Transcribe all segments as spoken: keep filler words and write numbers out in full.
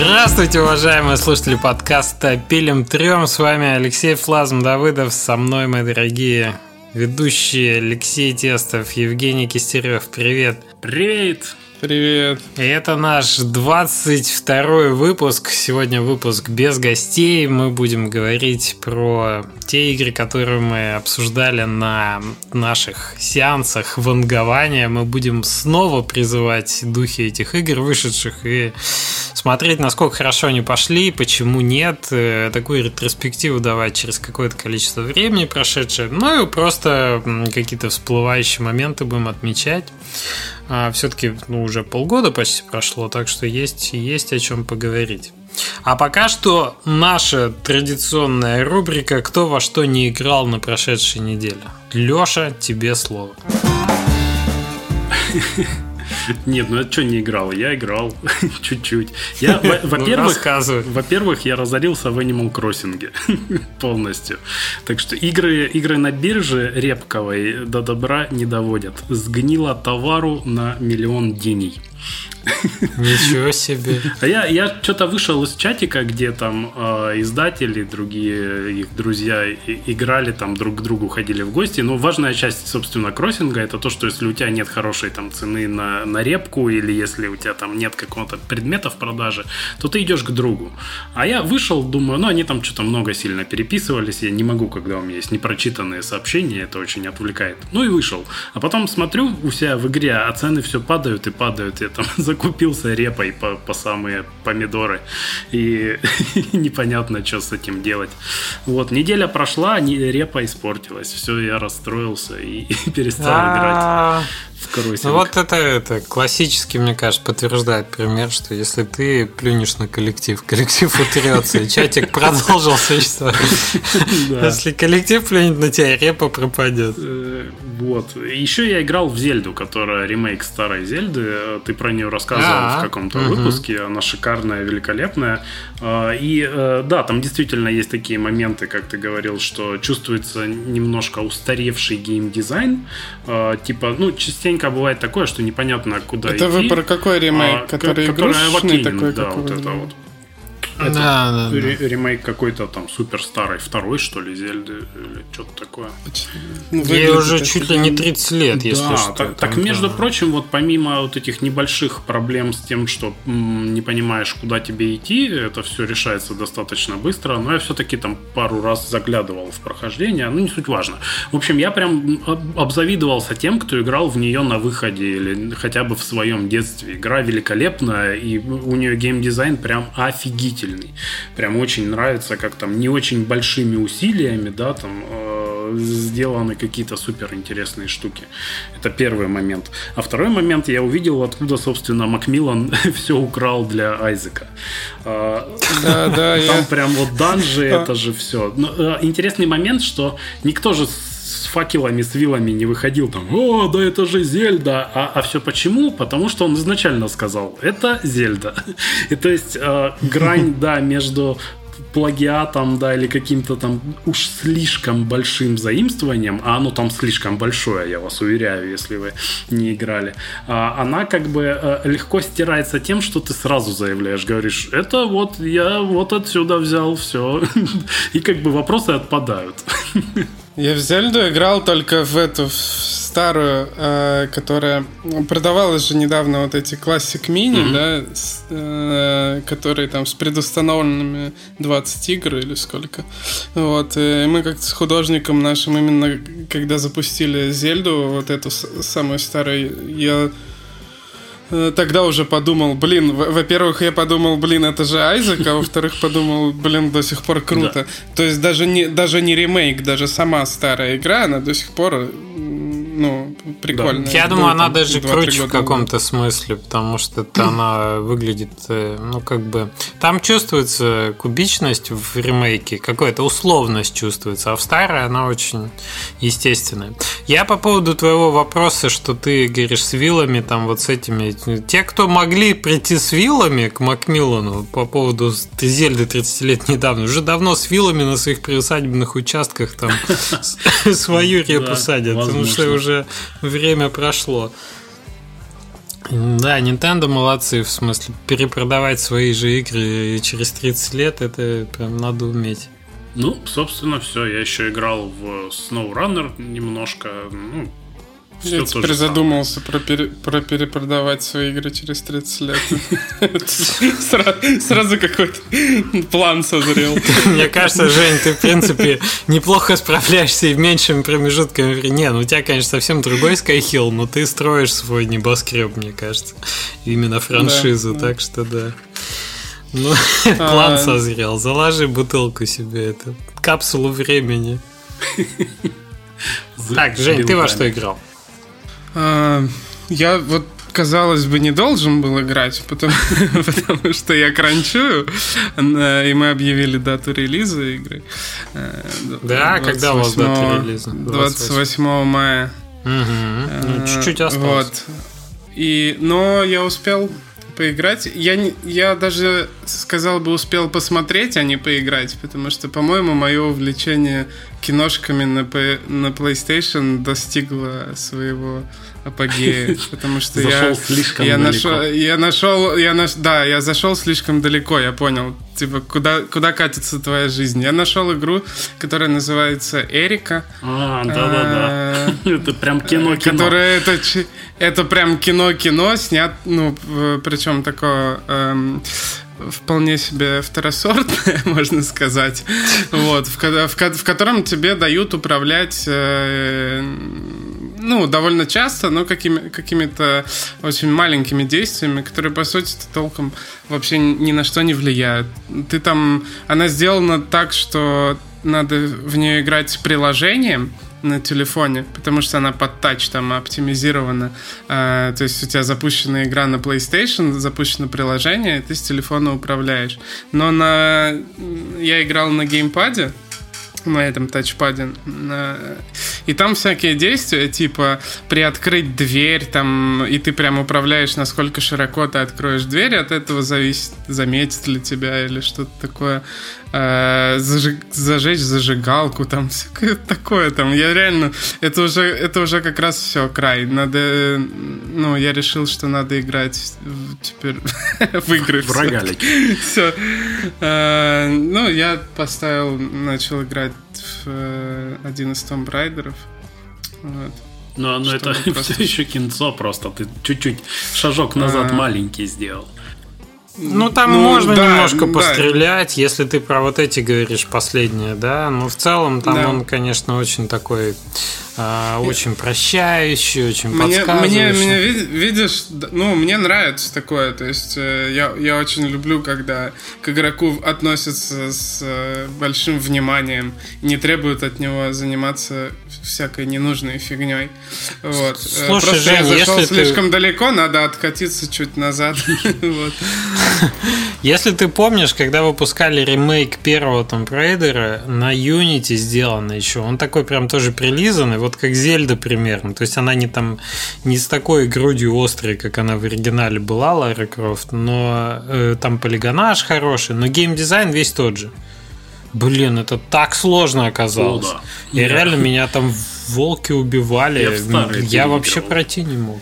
Здравствуйте, уважаемые слушатели подкаста «Пилим-трём». С вами Алексей Флазм Давыдов, со мной мои дорогие ведущие Алексей Тестов, Евгений Кистерёв. Привет! Привет! Привет! И это наш двадцать второй выпуск. Сегодня выпуск без гостей. Мы будем говорить про те игры, которые мы обсуждали на наших сеансах вангования. Мы будем снова призывать духи этих игр, вышедших, и смотреть, насколько хорошо они пошли, почему нет. Такую ретроспективу давать через какое-то количество времени прошедшее. Ну и просто какие-то всплывающие моменты будем отмечать. А все-таки ну, уже полгода почти прошло, так что есть, есть о чем поговорить. А пока что наша традиционная рубрика «Кто во что не играл на прошедшей неделе». Леша, тебе слово. Нет, ну это что не играл? Я играл чуть-чуть. Я, во- во-первых, ну, во-первых, я разорился в Animal Crossing полностью. Так что игры, игры на бирже репковой до добра не доводят. Сгнило товару на миллион денег. Ничего себе. Я, я что-то вышел из чатика, где там э, издатели, другие их друзья и, играли, там друг к другу ходили в гости. Но важная часть, собственно, кроссинга — это то, что если у тебя нет хорошей там цены на, на репку, или если у тебя там нет какого-то предмета в продаже, то ты идешь к другу. А я вышел, думаю, ну они там что-то много сильно переписывались. Я не могу, когда у меня есть непрочитанные сообщения, это очень отвлекает. Ну и вышел. А потом смотрю у себя в игре, а цены все падают и падают. Я там закупился репой по, по самые помидоры. И, и непонятно, что с этим делать. Вот, неделя прошла, репа испортилась. Все, я расстроился и, и перестал играть в кроссинг. Ну вот это, это классически, мне кажется, подтверждает пример, что если ты плюнешь на коллектив, коллектив утрется, и чатик продолжил существовать. Если коллектив плюнет на тебя, репа пропадет. Вот. Еще я играл в Зельду, которая ремейк старой Зельды. Ты про нее рассказывал А-а-а. в каком-то угу. выпуске. Она шикарная, великолепная. И да, там действительно есть такие моменты, как ты говорил, что чувствуется немножко устаревший геймдизайн. Типа, ну, частенько бывает такое, что непонятно, куда это идти. Это вы про какой ремейк? А, который игрушечный такой? Да, вот это вот. Это да, да, ремейк да. какой-то там супер старый, второй, что ли, Зельды, или что-то такое. Ну, ей уже чуть ли не тридцать лет, да, если что. Так, так между да. прочим, вот помимо вот этих небольших проблем с тем, что м, не понимаешь, куда тебе идти, это все решается достаточно быстро, но я все-таки там пару раз заглядывал в прохождение, ну не суть важно. В общем, я прям обзавидовался тем, кто играл в нее на выходе или хотя бы в своем детстве. Игра великолепная, и у нее геймдизайн прям офигительный. Прям очень нравится, как там не очень большими усилиями, да, там э, сделаны какие-то супер интересные штуки. Это первый момент. А второй момент, я увидел, откуда, собственно, Макмиллан все украл для Айзека. Да, да. Там прям вот данжи, это же все. Интересный момент, что никто же с факелами, с вилами не выходил там, о, да это же Зельда. А, а все почему? Потому что он изначально сказал, это Зельда. И то есть э, грань, да, между плагиатом, да, или каким-то там уж слишком большим заимствованием, а оно там слишком большое, я вас уверяю, если вы не играли, она как бы легко стирается тем, что ты сразу заявляешь, говоришь, это вот я вот отсюда взял все, и как бы вопросы отпадают. Я в Зельду играл только в эту в старую, э, которая продавалась же недавно, вот эти Classic Mini, mm-hmm. да, с, э, которые там с предустановленными двадцать игр или сколько. Вот, и мы как-то с художником нашим именно, когда запустили Зельду, вот эту самую старую, я... Тогда уже подумал, блин, во-первых, я подумал, блин, это же Айзек, а во-вторых, подумал, блин, до сих пор круто. Да. То есть даже не, даже не ремейк, даже сама старая игра, она до сих пор, ну, прикольная. Да. Я думаю, был, она там, даже круче в каком-то года. смысле, потому что она выглядит, ну, как бы... Там чувствуется кубичность в ремейке, какая-то условность чувствуется, а в старой она очень естественная. Я по поводу твоего вопроса, что ты говоришь с вилами, там, вот с этими... Те, кто могли прийти с вилами к Макмиллану по поводу Зельды тридцать лет недавно, уже давно с вилами на своих приусадебных участках там свою репу садят, потому что уже время прошло. Да, Nintendo молодцы, в смысле, перепродавать свои же игры через тридцать лет, это прям надо уметь. Ну, собственно, все. Я еще играл в SnowRunner немножко. Ну, я теперь задумался про, пере, про перепродавать свои игры через тридцать лет. Сразу какой-то план созрел. Мне кажется, Жень, ты, в принципе, неплохо справляешься и в меньшими промежутками времени. Не, ну у тебя, конечно, совсем другой Skyhill, но ты строишь свой небоскреб, мне кажется. Именно франшизу, так что да. Ну, план созрел. Заложи бутылку себе, это капсулу времени. Так, Жень, ты во что играл? Я вот, казалось бы, не должен был играть, потому, потому что я кранчую, и мы объявили дату релиза игры. Да, двадцать восьмого, когда у вас дата релиза? двадцать восьмого мая. Угу. Ну, чуть-чуть осталось. Вот. И, но я успел поиграть. Я, не, я даже, сказал бы, успел посмотреть, а не поиграть, потому что, по-моему, мое увлечение киношками на, на PlayStation достигло своего апогея, потому что я... слишком я далеко. Нашел, я нашел... Я наш, да, я зашел слишком далеко, я понял, типа, куда, куда катится твоя жизнь. Я нашел игру, которая называется «Эрика». А, да-да-да. Это прям кино-кино. Это прям кино-кино, снят, ну, причем такое... вполне себе второсортное, можно сказать, вот, в, в, в котором тебе дают управлять, э, ну, довольно часто, но какими, какими-то очень маленькими действиями, которые, по сути, толком вообще ни на что не влияют. Ты там... Она сделана так, что надо в нее играть с приложением на телефоне, потому что она под тач там оптимизирована. А, то есть у тебя запущена игра на PlayStation, запущено приложение, и ты с телефона управляешь. Но на... я играл на геймпаде, на этом тачпаде, на... и там всякие действия, типа приоткрыть дверь, там, и ты прям управляешь, насколько широко ты откроешь дверь, от этого зависит, заметит ли тебя или что-то такое. Зажиг, зажечь зажигалку, там всякое такое, там я реально, это уже, это уже как раз все, край, надо, ну, я решил, что надо играть в, теперь в игры. В рогалики. Все. А, ну, я поставил, начал играть в один из Tomb Rider'ов. Вот. Ну, ну это просто... все еще кинцо просто, ты чуть-чуть шажок назад а... маленький сделал. Ну, там ну, можно да, немножко пострелять, да. Если ты про вот эти говоришь последние, да. Но в целом там да. Он, конечно, очень такой, э, очень прощающий, очень мне, подсказывающий. Мне, мне, видишь, ну, мне нравится такое. То есть э, я, я очень люблю, когда к игроку относятся с э, большим вниманием, не требуют от него заниматься всякой ненужной фигней. Вот. Слушай, просто Жень, я зашел слишком ты... далеко, надо откатиться чуть назад. Если ты помнишь, когда выпускали ремейк первого Tomb Raider, на Unity сделано еще, он такой прям тоже прилизанный, вот как Зельда примерно. То есть она не там не с такой грудью острой, как она в оригинале была, Лара Крофт, но э, там полигонаж хороший, но геймдизайн весь тот же. Блин, это так сложно оказалось. О, да. И я... реально меня там волки убивали, я, я вообще играл. Пройти не мог.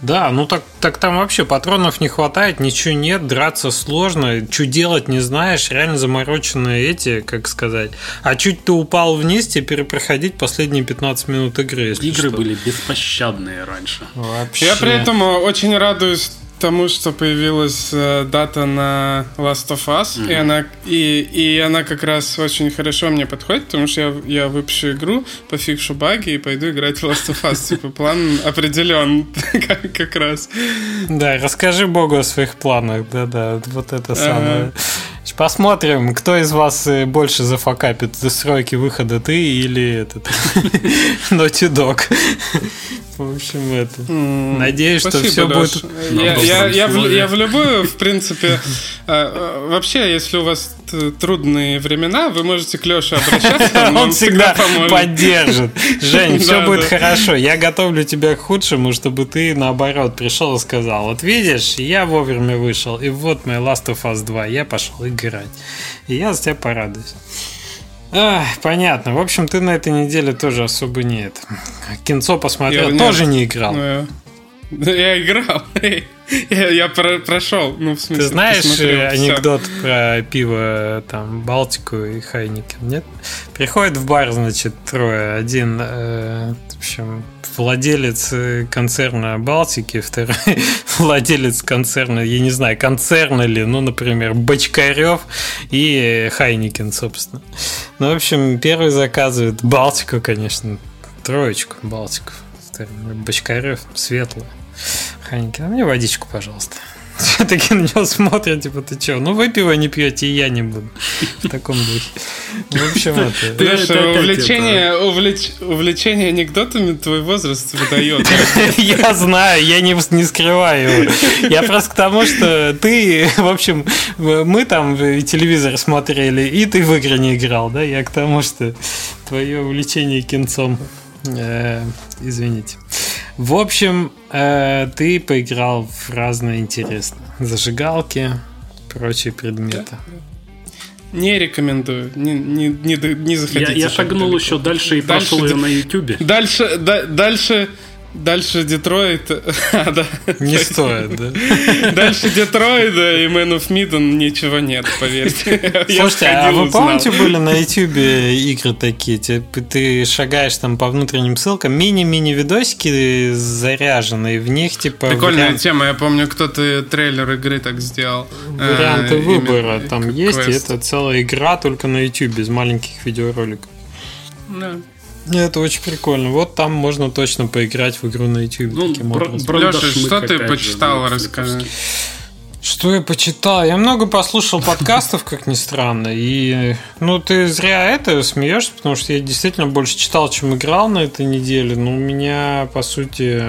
Да, ну так, так там вообще патронов не хватает, ничего нет, драться сложно, что делать не знаешь, реально замороченные эти, как сказать. А чуть ты упал вниз, тебе перепроходить последние пятнадцать минут игры. Игры что. Были беспощадные раньше. Вообще. Я при этом очень радуюсь тому, что появилась э, дата на Last of Us, mm-hmm. и, она, и, и она как раз очень хорошо мне подходит, потому что я, я выпущу игру, пофикшу баги и пойду играть в Last of Us. Типа план определен как раз. Да, расскажи Богу о своих планах. Да-да, вот это самое. Посмотрим, кто из вас больше зафакапит до сроки выхода, ты или этот Naughty Dog. В общем, это. Mm, Надеюсь, спасибо, что все Леш. Будет. Я, я, я, в, я в любую, в принципе, вообще, если у вас трудные времена, вы можете к Леше обращаться. Он всегда поддержит. Жень, все будет хорошо. Я готовлю тебя к худшему, чтобы ты наоборот пришел и сказал: вот видишь, я вовремя вышел, и вот мой Last of Us два, я пошел играть. И я за тебя порадуюсь. А, понятно. В общем, ты на этой неделе тоже особо нет. Кинцо посмотрел, я тоже нет. не играл. Ну, я... Я играл. Я, я про- прошел. Ну, в смысле, ты знаешь посмотрел, анекдот все. Про пиво, там, Балтику и Хайникин, нет? Приходит в бар, значит, трое. Один, э, в общем, владелец концерна Балтики, второй владелец концерна, я не знаю, концерна ли, ну, например, Бочкарев и Хайникин, собственно. Ну, в общем, первый заказывает Балтику, конечно, троечку Балтиков. Бочкарев, светлый. Ханька, а мне водичку, пожалуйста. Все таки на него смотрят, типа, ты чё? Ну вы пиво не пьете, и я не буду. В таком духе. В общем, это... Увлечение анекдотами твой возраст выдает. Я знаю, я не скрываю его. Я просто к тому, что ты, в общем, мы там телевизор смотрели, и ты в игры не играл, да? Я к тому, что твое увлечение кинцом... Извините. В общем, ты поиграл в разное интересное. Зажигалки, прочие предметы. Не рекомендую. Не, не, не, не заходите. Я, я шагнул далеко. Еще дальше и дальше пошел д... ее на Ютубе. Дальше, да, дальше, дальше Детройт. А, да. Не стоит, да? Дальше Детройда и Man of Medan ничего нет, поверьте. Слушайте, а вы помните, были на Ютубе игры такие? Ты шагаешь там по внутренним ссылкам, мини-мини видосики заряженные, в них типа... Прикольная тема, я помню, кто-то трейлер игры так сделал. Варианты выбора там есть, и это целая игра только на Ютубе из маленьких видеороликов. Да. Это очень прикольно. Вот там можно точно поиграть в игру на YouTube. Ну, таким про, образом. Про Леша, что ты почитал, же, расскажи. Что я почитал? Я много послушал подкастов, как ни странно. И, ну, ты зря это смеешься, потому что я действительно больше читал, чем играл на этой неделе. Но у меня, по сути...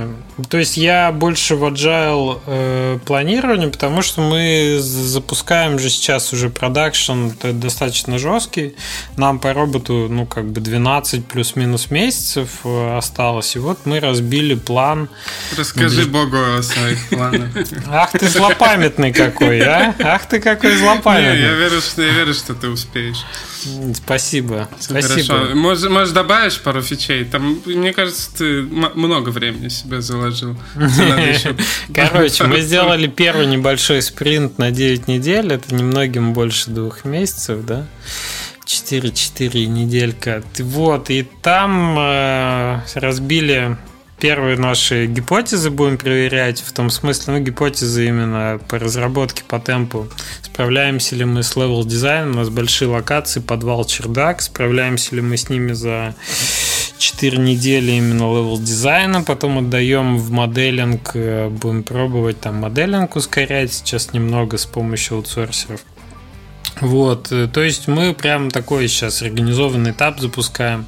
То есть я больше в agile э, планировании, потому что мы запускаем же сейчас уже продакшн достаточно жесткий. Нам по роботу, ну, как бы двенадцать плюс-минус месяцев осталось. И вот мы разбили план. Расскажи Богу о своих планах. Ах ты злопамятный какой, а? Ах ты какой злопамятный. Я верю, что, я верю, что ты успеешь. Спасибо. Спасибо. Может, может, добавишь пару фичей? Там, мне кажется, ты м- много времени себя заложил. Короче, мы сделали первый небольшой спринт на девять недель. Это немногим больше двух месяцев, да? четыре-четыре неделька. Вот, и там э, разбили... Первые наши гипотезы будем проверять, в том смысле, ну, гипотезы именно по разработке, по темпу. Справляемся ли мы с левел-дизайном, у нас большие локации, подвал, чердак, справляемся ли мы с ними за четыре недели именно левел-дизайна, потом отдаем в моделинг, будем пробовать там моделинг ускорять сейчас немного с помощью аутсорсеров. Вот, то есть мы прям такой сейчас организованный этап запускаем.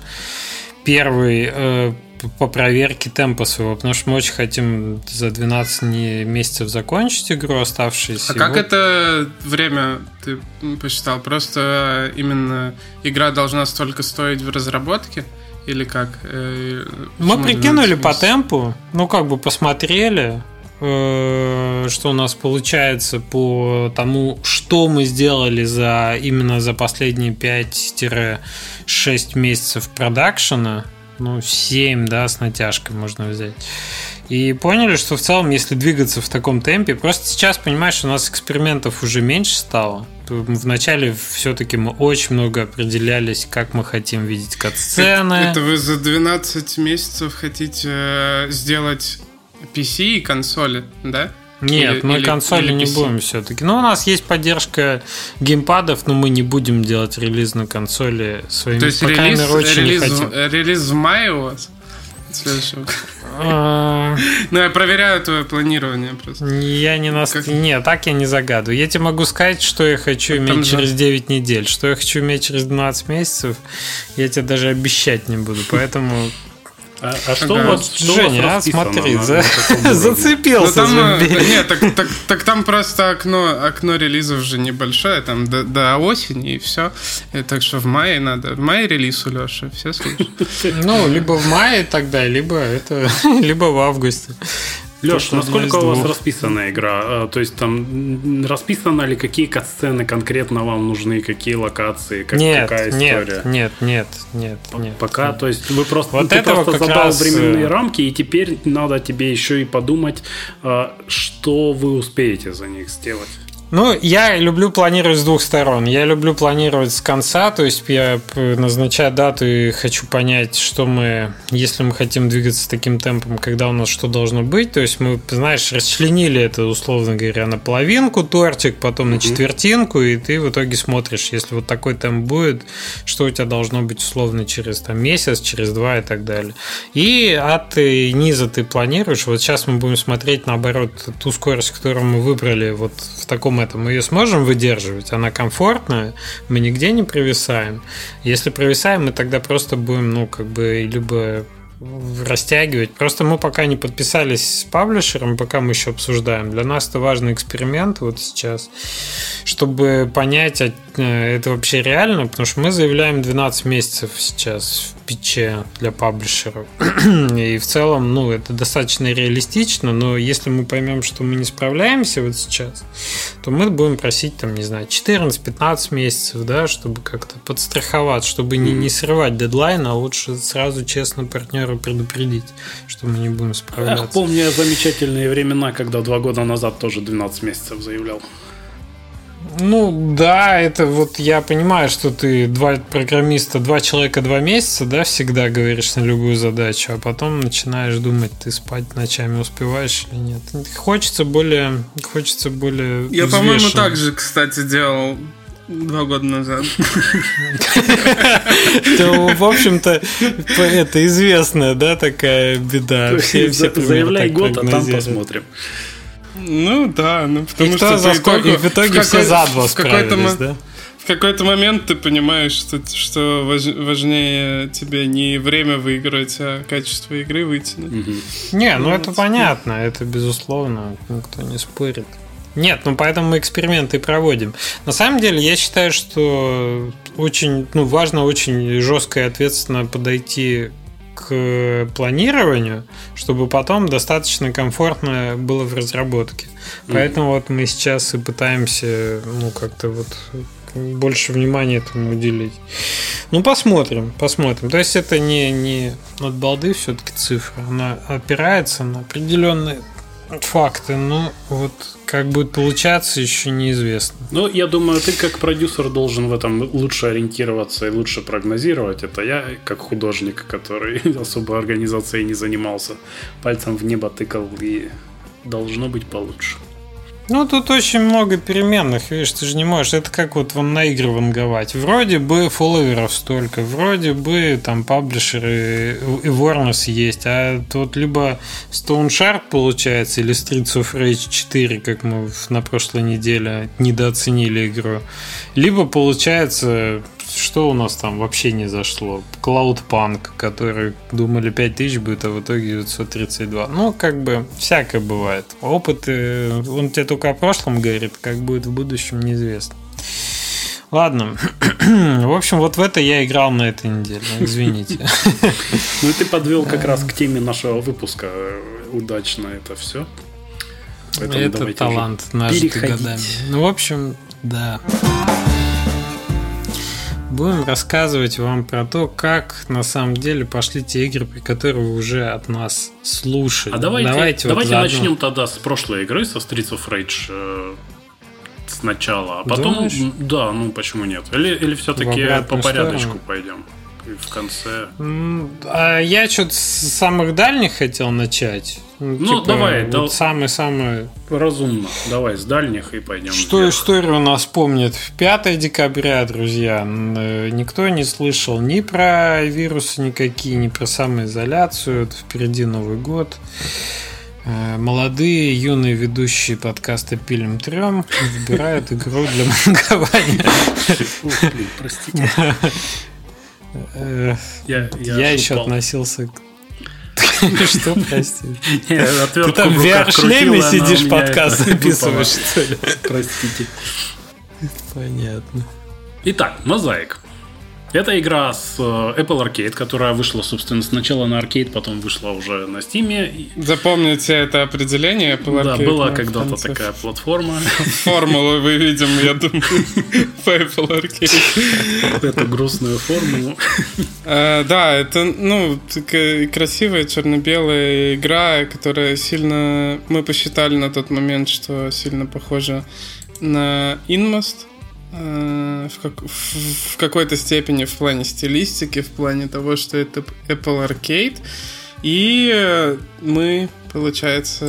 Первый по проверке темпа своего, потому что мы очень хотим за двенадцать месяцев закончить игру, оставшуюся. А как вот... это время ты посчитал? Просто именно игра должна столько стоить в разработке? Или как? Мы прикинули по темпу, ну как бы посмотрели, что у нас получается по тому, что мы сделали за именно за последние пять-шесть месяцев продакшена. Ну, семь, да, с натяжкой можно взять. И поняли, что в целом, если двигаться в таком темпе... Просто сейчас, понимаешь, у нас экспериментов уже меньше стало. Вначале все-таки мы очень много определялись, как мы хотим видеть кат-сцены. Это, это вы за двенадцать месяцев хотите сделать пи си и консоли, да? Нет, или, мы или, консоли или не будем все-таки. Ну, у нас есть поддержка геймпадов, но мы не будем делать релиз на консоли своими. То есть релиз, релиз, в, релиз в мае у вас? Следующего. Ну, я проверяю твое планирование просто. Я не на... Нет, так я не загадываю. Я тебе могу сказать, что я хочу иметь через девять недель. Что я хочу иметь через двенадцать месяцев, я тебе даже обещать не буду. Поэтому... А, а что ага. вот что Женя, а, смотри, за... зацепился. Ну, там, нет, так, так, так там просто окно, окно релизов же небольшое, там до, до осени и все. И, так что в мае надо. В мае релиз у Лёши, все слышат. Ну, либо в мае тогда, либо это, либо в августе. Леш, насколько у вас расписана игра? То есть там расписано ли, какие катсцены конкретно вам нужны, какие локации, как, нет, какая история? Нет, нет, нет, нет. Пока, нет. То есть вы просто, вот ты просто задал раз... временные рамки, и теперь надо тебе еще и подумать, что вы успеете за них сделать. Ну, я люблю планировать с двух сторон. Я люблю планировать с конца, то есть я назначаю дату и хочу понять, что мы, если мы хотим двигаться таким темпом, когда у нас что должно быть. То есть мы, знаешь, расчленили это, условно говоря, на половинку тортик, потом mm-hmm. на четвертинку, и ты в итоге смотришь, если вот такой темп будет, что у тебя должно быть условно через там, месяц, через два и так далее. И от низа ты планируешь. Вот сейчас мы будем смотреть, наоборот, ту скорость, которую мы выбрали вот в таком это мы ее сможем выдерживать, она комфортная, мы нигде не провисаем. Если провисаем, мы тогда просто будем, ну, как бы, либо растягивать. Просто мы пока не подписались с паблишером, пока мы еще обсуждаем. Для нас это важный эксперимент вот сейчас, чтобы понять, это вообще реально, потому что мы заявляем двенадцать месяцев сейчас в питче для паблишеров. И в целом, ну, это достаточно реалистично, но если мы поймем, что мы не справляемся вот сейчас, то мы будем просить, там, не знаю, четырнадцать-пятнадцать месяцев, да, чтобы как-то подстраховать, чтобы не, не срывать дедлайн, а лучше сразу честно партнеру предупредить, что мы не будем справляться. Эх, помню замечательные времена, когда два года назад тоже двенадцать месяцев заявлял. Ну, да, это вот я понимаю, что ты два программиста, два человека, два месяца, да, всегда говоришь на любую задачу, а потом начинаешь думать, ты спать ночами успеваешь или нет. Хочется более, хочется более Я, взвешенно. По-моему, так же, кстати, делал два года назад. В общем-то, это известная, да, такая беда. Заявляй год, а там посмотрим. Ну да, ну потому что в итоге все за два справились, да? В какой-то момент ты понимаешь, что, что важнее тебе не время выиграть, а качество игры вытянуть. Угу. Не, ну, ну это понятно, это безусловно, никто не спорит. Нет, ну поэтому мы эксперименты проводим. На самом деле, я считаю, что очень, ну, важно очень жестко и ответственно подойти к планированию, чтобы потом достаточно комфортно было в разработке. Mm-hmm. Поэтому вот мы сейчас и пытаемся, ну, как-то вот больше внимания этому уделить. Ну, посмотрим, посмотрим. То есть это не, не от балды все-таки цифра. Она опирается на определенные факты, но вот как будет получаться, еще неизвестно. Ну, я думаю, ты как продюсер должен в этом лучше ориентироваться и лучше прогнозировать. Это я, как художник, который особо организацией не занимался, пальцем в небо тыкал, и должно быть получше. Ну, тут очень много переменных, видишь, ты же не можешь. Это как вот вам на игры ванговать. Вроде бы фолловеров столько, вроде бы там паблишеры и Warners есть, а тут либо Stoneshard получается, или Streets of Rage четыре, как мы на прошлой неделе недооценили игру. Либо получается, что у нас там вообще не зашло. Cloudpunk, который думали пять тысяч будет, а в итоге девятьсот тридцать два. Ну, как бы, всякое бывает. Опыт, он тебе только о прошлом говорит, как будет в будущем, неизвестно. Ладно. В общем, вот в это я играл на этой неделе. Извините. Ну, и ты подвел как раз к теме нашего выпуска. Удачно это все. Это талант нажитый годами. Ну, в общем, да. Будем рассказывать вам про то, как на самом деле пошли те игры, при которых вы уже от нас слушали. А давайте, давайте, вот давайте начнем тогда с прошлой игры, со Streets of Rage э, сначала, а потом... Думаешь? Да, ну почему нет? Или, или все-таки по порядочку сторону пойдем? В конце. А я что-то с самых дальних хотел начать. Ну, типа, давай, вот да... самый-самый. Разумно. Давай с дальних и пойдем. Что вверх. Историю нас помнит пятого декабря, друзья. Никто не слышал ни про вирусы никакие, ни про самоизоляцию. Это впереди Новый год. Молодые, юные ведущие подкаста «Пилим-трём» выбирают игру для мангования. Простите. Я, я, я еще относился к... Что, прости? Ты там в ви ар-шлеме сидишь, подкаст записываешь, что ли? Простите. Понятно. Итак, Mosaic. Это игра с Apple Arcade, которая вышла, собственно, сначала на Arcade, потом вышла уже на Steam. Запомните это определение Apple Arcade. Да, была да, когда-то такая платформа. Формулу мы видим, я думаю, по Apple Arcade. Эту грустную формулу. Да, это, ну, такая красивая черно-белая игра, которая сильно... Мы посчитали на тот момент, что сильно похожа на Inmost. В, как, в, в какой-то степени в плане стилистики, в плане того, что это Apple Arcade. И мы, получается,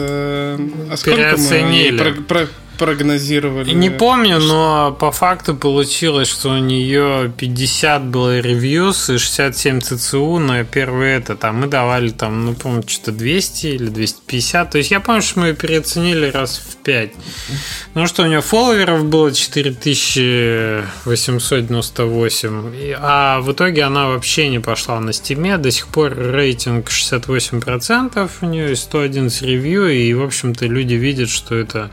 а сколько мы про, про, прогнозировали? Не помню, но по факту получилось, что у нее пятьдесят было ревьюс и шестьдесят семь ЦЦУ на первый этот, а мы давали там, ну, помню, что-то двести или двести пятьдесят. То есть я помню, что мы ее переоценили раз в пять. Ну что, у нее фолловеров было четыре тысячи восемьсот девяносто восемь, а в итоге она вообще не пошла на Steam. До сих пор рейтинг шестьдесят восемь процентов, у нее сто одиннадцать ревью, и, в общем-то, люди видят, что это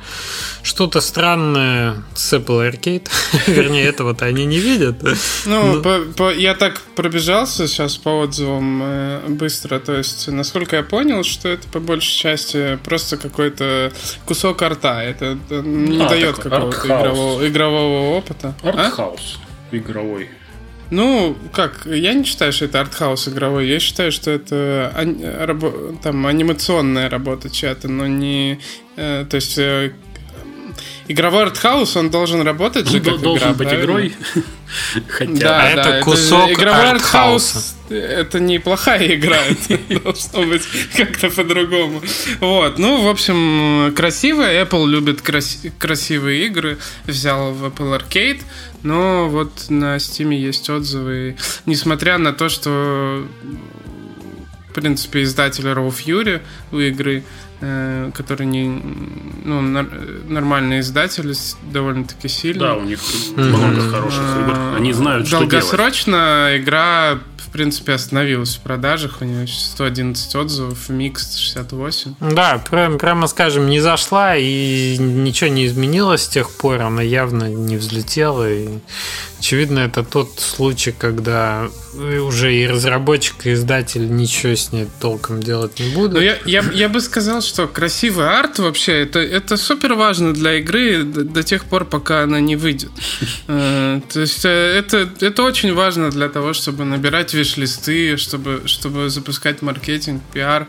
что-то странное с Apple Arcade. Вернее, этого-то они не видят. Ну, по, по, я так пробежался сейчас по отзывам э, быстро. То есть, насколько я понял, что это по большей части просто какой-то кусок арта. Это не а, дает какого-то игрового, игрового опыта. Артхаус а? игровой. Ну, как, я не считаю, что это артхаус игровой. Я считаю, что это а, рабо, там, анимационная работа чья-то, но не... Э, то есть... Э, игровой артхаус, он должен работать же, как должен игра, быть правильно? Игрой. Хотя да, а да, это кусок это, игровой артхаус. Это неплохая игра, это должно быть как-то по-другому. Вот, ну, в общем, красивая. Apple любит краси- красивые игры. Взял в Apple Arcade, но вот на Steam есть отзывы. Несмотря на то, что, в принципе, издатель Raw Fury у игры, который не, ну, нормальные издатели, довольно-таки сильные. Да, у них много хороших игр. Они знают, что делать. Долгосрочно игра, в принципе, остановилась в продажах. У нее сто одиннадцать отзывов, микс шестьдесят восемь. Да, прям, прямо скажем, не зашла, и ничего не изменилось с тех пор. Она явно не взлетела. И, очевидно, это тот случай, когда уже и разработчик, и издатель ничего с ней толком делать не будут. Но я, я, я бы сказал, что красивый арт вообще, это, это супер важно для игры до, до тех пор, пока она не выйдет. То есть это, это очень важно для того, чтобы набирать виш-листы, чтобы, чтобы запускать маркетинг, пиар,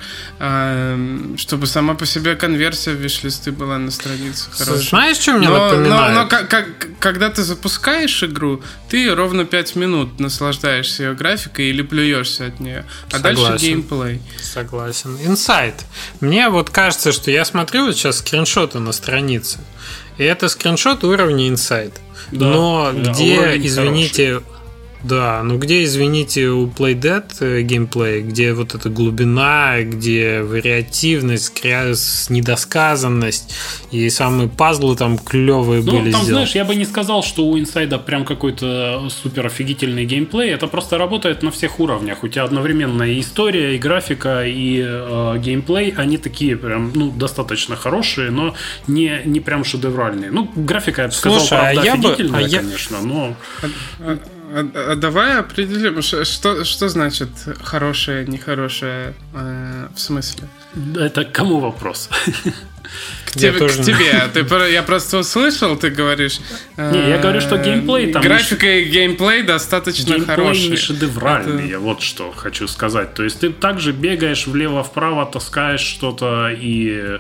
чтобы сама по себе конверсия в виш-листы была на странице хорошая. Знаешь, что мне но, напоминает? Но, но, как, как, когда ты запускаешь игру, ты ровно пять минут наслаждаешься ее графикой или плюешься от нее. А Согласен. Дальше геймплей. Согласен. Inside. Мне вот кажется, что я смотрю вот сейчас скриншоты на странице, и это скриншот уровня Inside. Да, но да, где, извините, хороший. Да, ну где, извините, у Playdead геймплей, где вот эта глубина, где вариативность, недосказанность, и самые пазлы там клевые ну, были там, сделаны. Знаешь, я бы не сказал, что у Инсайда прям какой-то супер офигительный геймплей, это просто работает на всех уровнях. У тебя одновременно и история, и графика, и э, геймплей, они такие прям, ну, достаточно хорошие, но не, не прям шедевральные. Ну, графика, я бы сказал, Слушай, правда, а я офигительная, бы, а я... конечно, но... А давай определим, что, что значит хорошее, нехорошее э, в смысле? Это кому вопрос? К тебе, к тебе. Ты, я просто услышал, ты говоришь. Э, не, я говорю, что геймплей там. Графика и геймплей достаточно геймплей хороший. Геймплей не шедевральный, это... я вот что хочу сказать. То есть ты также бегаешь влево-вправо, таскаешь что-то и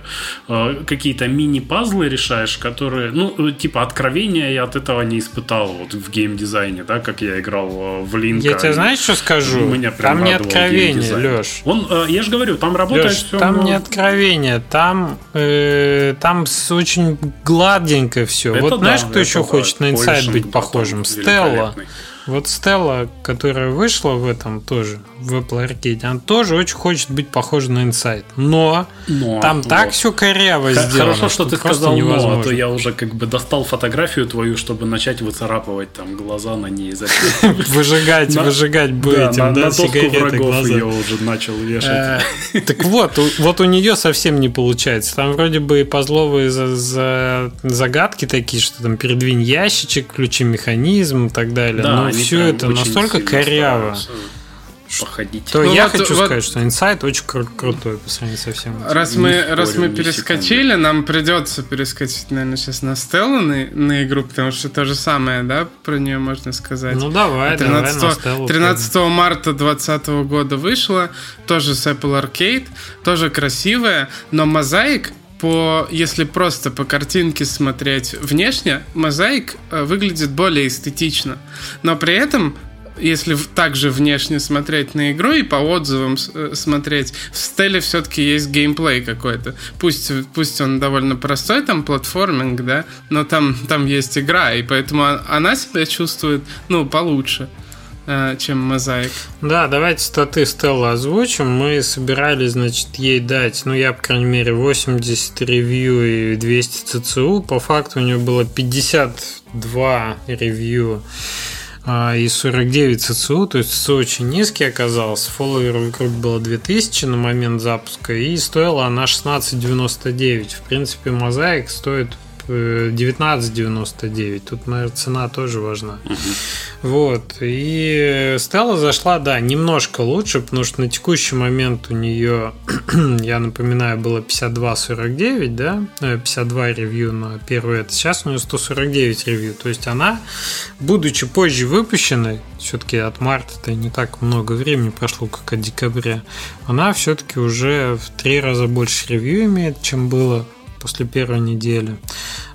э, какие-то мини-пазлы решаешь, которые, ну, типа откровения я от этого не испытал вот в геймдизайне, да, как я играл в Линка. Я тебе знаешь, что скажу? У меня прям там не откровение, Лёш. Он, э, я же говорю, там работает все. Там ну... не откровение, там... Э, Там очень гладенько все. Это вот да, знаешь, кто еще хочет да, на Inside быть похожим? Stela. Вот Stela, которая вышла в этом тоже, в Apple Arcade, она тоже очень хочет быть похожа на Inside. Но, но там вот. Так все коряво как сделано. Хорошо, что, что ты сказал невозможно. Но, а то я уже как бы достал фотографию твою, чтобы начать выцарапывать там глаза на ней. Выжигать, выжигать бы этим, да, сигареты глаза. Я уже начал вешать. Так вот, вот у нее совсем не получается. Там вроде бы и пазловые загадки такие, что там передвинь ящичек, включи механизм и так далее. все это настолько коряво. Походить. То ну, я вот, хочу вот... сказать, что Inside очень кру- крутой по сравнению со всем. Раз мы, спорим, раз мы перескочили, нам придется перескочить, наверное, сейчас на Стеллу, на, на игру, потому что то же самое, да, про нее можно сказать. Ну давай, тринадцатого, давай на Стеллу. тринадцатого марта двадцатого года вышла, тоже с Apple Arcade, тоже красивая, но Mosaic, по, если просто по картинке смотреть внешне, Mosaic выглядит более эстетично, но при этом... Если также внешне смотреть на игру и по отзывам смотреть, в Стеле все-таки есть геймплей какой-то. Пусть, пусть он довольно простой, там платформинг, да, но там, там есть игра, и поэтому она себя чувствует, ну, получше, чем Mosaic. Да, давайте статы Стелла озвучим. Мы собирались, значит, ей дать, ну, я, по крайней мере, восемьдесят ревью и двести ЦЦУ. По факту у нее было пятьдесят два ревью и сорок девять ЦЦУ, то есть ЦЦУ очень низкий оказался, фолловеров вокруг было две тысячи на момент запуска, и стоила она шестнадцать девяносто девять. В принципе, Mosaic стоит девятнадцать девяносто девять. Тут, наверное, цена тоже важна. Угу. Вот. И Stella зашла, да, немножко лучше, потому что на текущий момент у нее, я напоминаю, было пятьдесят два сорок девять, да, пятьдесят два ревью на первый, это сейчас у нее сто сорок девять ревью. То есть она, будучи позже выпущенной, все-таки от марта-то не так много времени прошло, как от декабря, она все-таки уже в три раза больше ревью имеет, чем было после первой недели.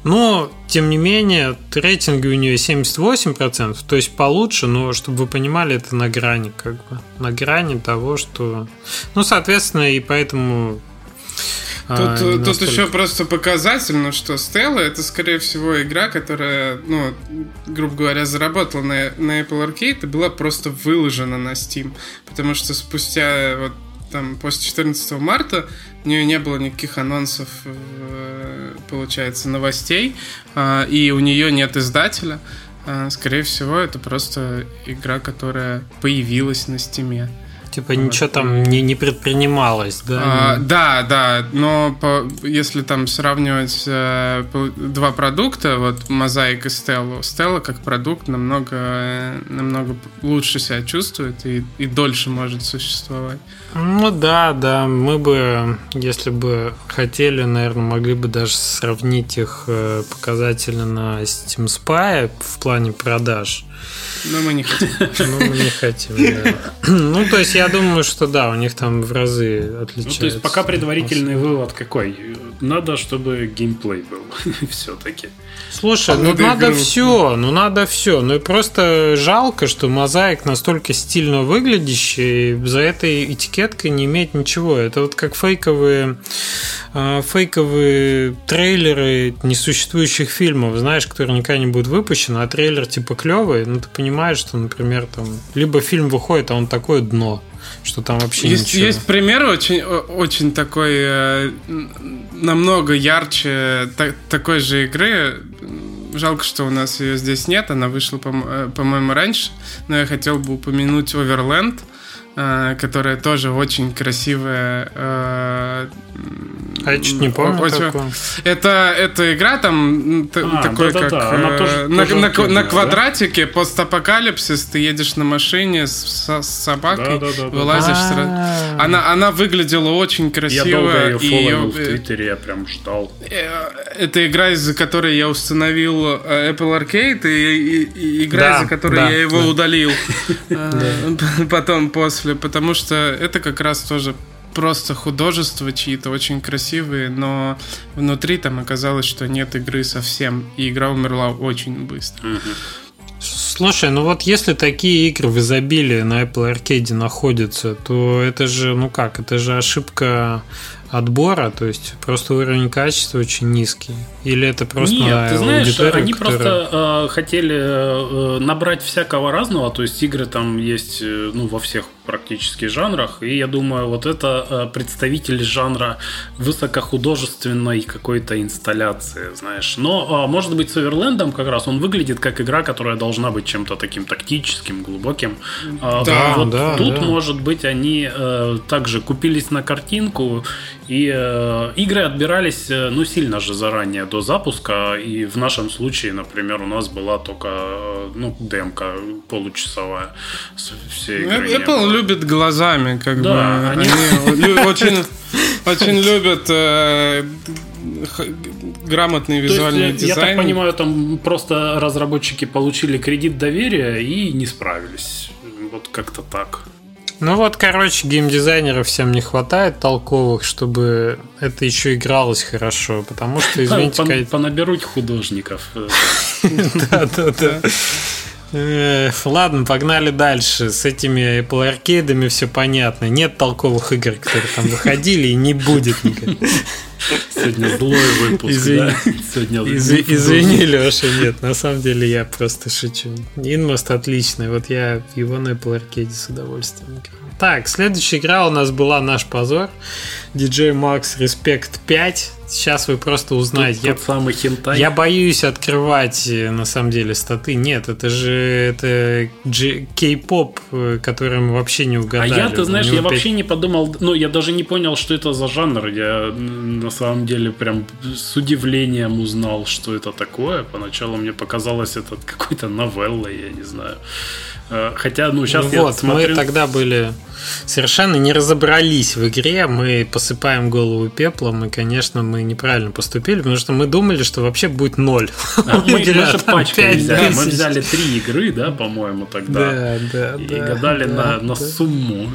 Но, тем не менее, рейтинги у нее семьдесят восемь процентов, то есть получше, но, чтобы вы понимали, это на грани, как бы, на грани того, что... Ну, соответственно, и поэтому... Тут, а, тут настолько... еще просто показательно, что Stella — это, скорее всего, игра, которая, ну, грубо говоря, заработала на, на Apple Arcade и была просто выложена на Steam, потому что спустя, вот, там, после четырнадцатого марта у нее не было никаких анонсов, получается, новостей, и у нее нет издателя. Скорее всего, это просто игра, которая появилась на Стиме. Типа вот. Ничего там не, не предпринималось, да? А, да, да, но по, если там сравнивать э, два продукта, вот Mosaic и Stella, Stella как продукт намного, намного лучше себя чувствует и, и дольше может существовать. Ну да, да, мы бы, если бы хотели, наверное, могли бы даже сравнить их показатели на Steam Spy в плане продаж. Но мы не хотим. Ну, мы не хотим, да. Ну, то есть, я думаю, что да, у них там в разы отличается. Ну, то есть, пока предварительный вывод какой? Надо, чтобы геймплей был все-таки. Слушай, а ну надо игру... все, ну надо все. Ну и просто жалко, что Mosaic настолько стильно выглядящий, и за этой этикеткой не имеет ничего. Это вот как фейковые, э, фейковые трейлеры несуществующих фильмов, знаешь, которые никогда не будут выпущены, а трейлер типа клевый, ну ты понимаешь, что, например, там либо фильм выходит, а он такое дно, что там вообще есть, ничего. Есть пример очень, очень такой э, намного ярче та, такой же игры. Жалко, что у нас ее здесь нет. Она вышла, по, по-моему, раньше. Но я хотел бы упомянуть Overland, э, которая тоже очень красивая. Э, а я чуть не помню очень... такое. Это, это игра там т- а, такой, да, как да, да. На, тоже, на, тоже на, на квадратике, да? Постапокалипсис, ты едешь на машине с, с собакой, да, да, да, вылазишь. Да. Она, она выглядела очень красиво. Я долго ее фолловил ее... в Твиттере, я прям ждал. Это игра, из-за которой я установил Apple Arcade, и, и, и игра, да, из-за которой да, я его да. удалил потом, после, потому что это как раз тоже просто художества чьи-то очень красивые, но внутри там оказалось, что нет игры совсем, и игра умерла очень быстро. Mm-hmm. Слушай, ну вот если такие игры в изобилии на Apple Arcade находятся, то это же, ну как, это же ошибка отбора, то есть просто уровень качества очень низкий. Или это просто... Нет, ты знаешь, они которая... просто э, хотели э, набрать всякого разного, то есть игры там есть, ну, во всех практически жанрах, и я думаю, вот это представитель жанра высокохудожественной какой-то инсталляции, знаешь. Но, может быть, с Оверлендом как раз он выглядит как игра, которая должна быть чем-то таким тактическим, глубоким. Да, вот да, тут, да. может быть, они также купились на картинку, и игры отбирались, ну, сильно же заранее до запуска, и в нашем случае, например, у нас была только, ну, демка получасовая с всей игры. Apple любит глазами, как да, бы. Они, они очень, очень любят э, х, грамотный визуальный есть, дизайн. Я, я так понимаю, там просто разработчики получили кредит доверия и не справились. Вот как-то так. Ну вот, короче, геймдизайнеров всем не хватает толковых, чтобы это еще игралось хорошо, потому что, извините... Пон- понаберуть художников. Да-да-да. Эх, ладно, погнали дальше. С этими Apple Arcade все понятно. Нет толковых игр, которые там выходили, и не будет никогда. Сегодня злой выпуск. Извини, да? Сегодня Из- извини, Леша, нет, на самом деле я просто шучу. Inmost отличный, вот я его на Apple Arcade с удовольствием играл. Так, следующая игра у нас была «Наш позор», DJMAX RESPECT пять. Сейчас вы просто узнаете. Тут, я, тот самый хентай. Я боюсь открывать, на самом деле, статы. Нет, это же это джи, кей-поп, которым вообще не угадали. А я, ты знаешь, я пять... вообще не подумал, ну, я даже не понял, что это за жанр. Я, на самом деле, прям с удивлением узнал, что это такое. Поначалу мне показалось это какой-то новеллой, я не знаю. Хотя, ну, сейчас ну я вот, смотрю... Мы тогда были... Совершенно не разобрались в игре. Мы посыпаем голову пеплом. И, конечно, мы неправильно поступили, потому что мы думали, что вообще будет ноль. А мы же пачками взяли. Мы взяли три игры, да, по-моему, тогда. Да, да, и да, гадали да, на, да. на сумму.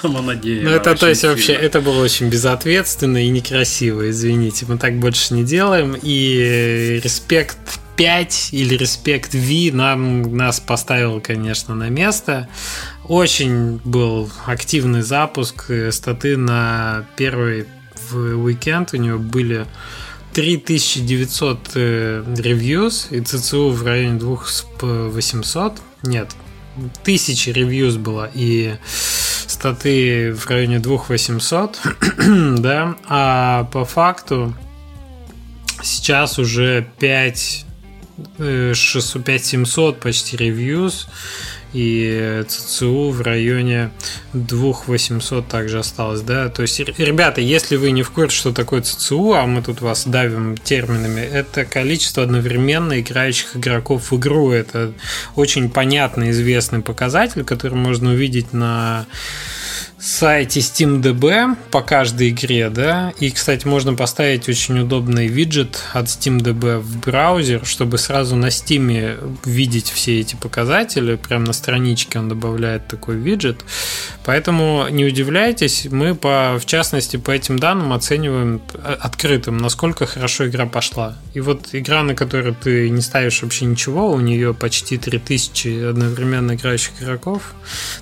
Самонадеянно. Ну, это, то есть, сильно. Вообще, это было очень безответственно и некрасиво, извините. Мы так больше не делаем. И респект пять или респект V нам, нас поставил, конечно, на место. Очень был активный запуск. Статы на первый уикенд у него были три тысячи девятьсот ревьюз и ЦЦУ в районе две тысячи восемьсот. Нет, тысяча ревьюз было и статы в районе две тысячи восемьсот. Да. А по факту сейчас уже пять тысяч семьсот почти ревьюз и ЦЦУ в районе две тысячи восемьсот также осталось, да, то есть, ребята, если вы не в курсе, что такое ЦЦУ, а мы тут вас давим терминами, это количество одновременно играющих игроков в игру, это очень понятный, известный показатель, который можно увидеть на сайте SteamDB по каждой игре, да, и, кстати, можно поставить очень удобный виджет от SteamDB в браузер, чтобы сразу на Steam видеть все эти показатели, прям на страничке он добавляет такой виджет, поэтому не удивляйтесь, мы, по, в частности, по этим данным оцениваем открытым, насколько хорошо игра пошла, и вот игра, на которую ты не ставишь вообще ничего, у нее почти три тысячи одновременно играющих игроков,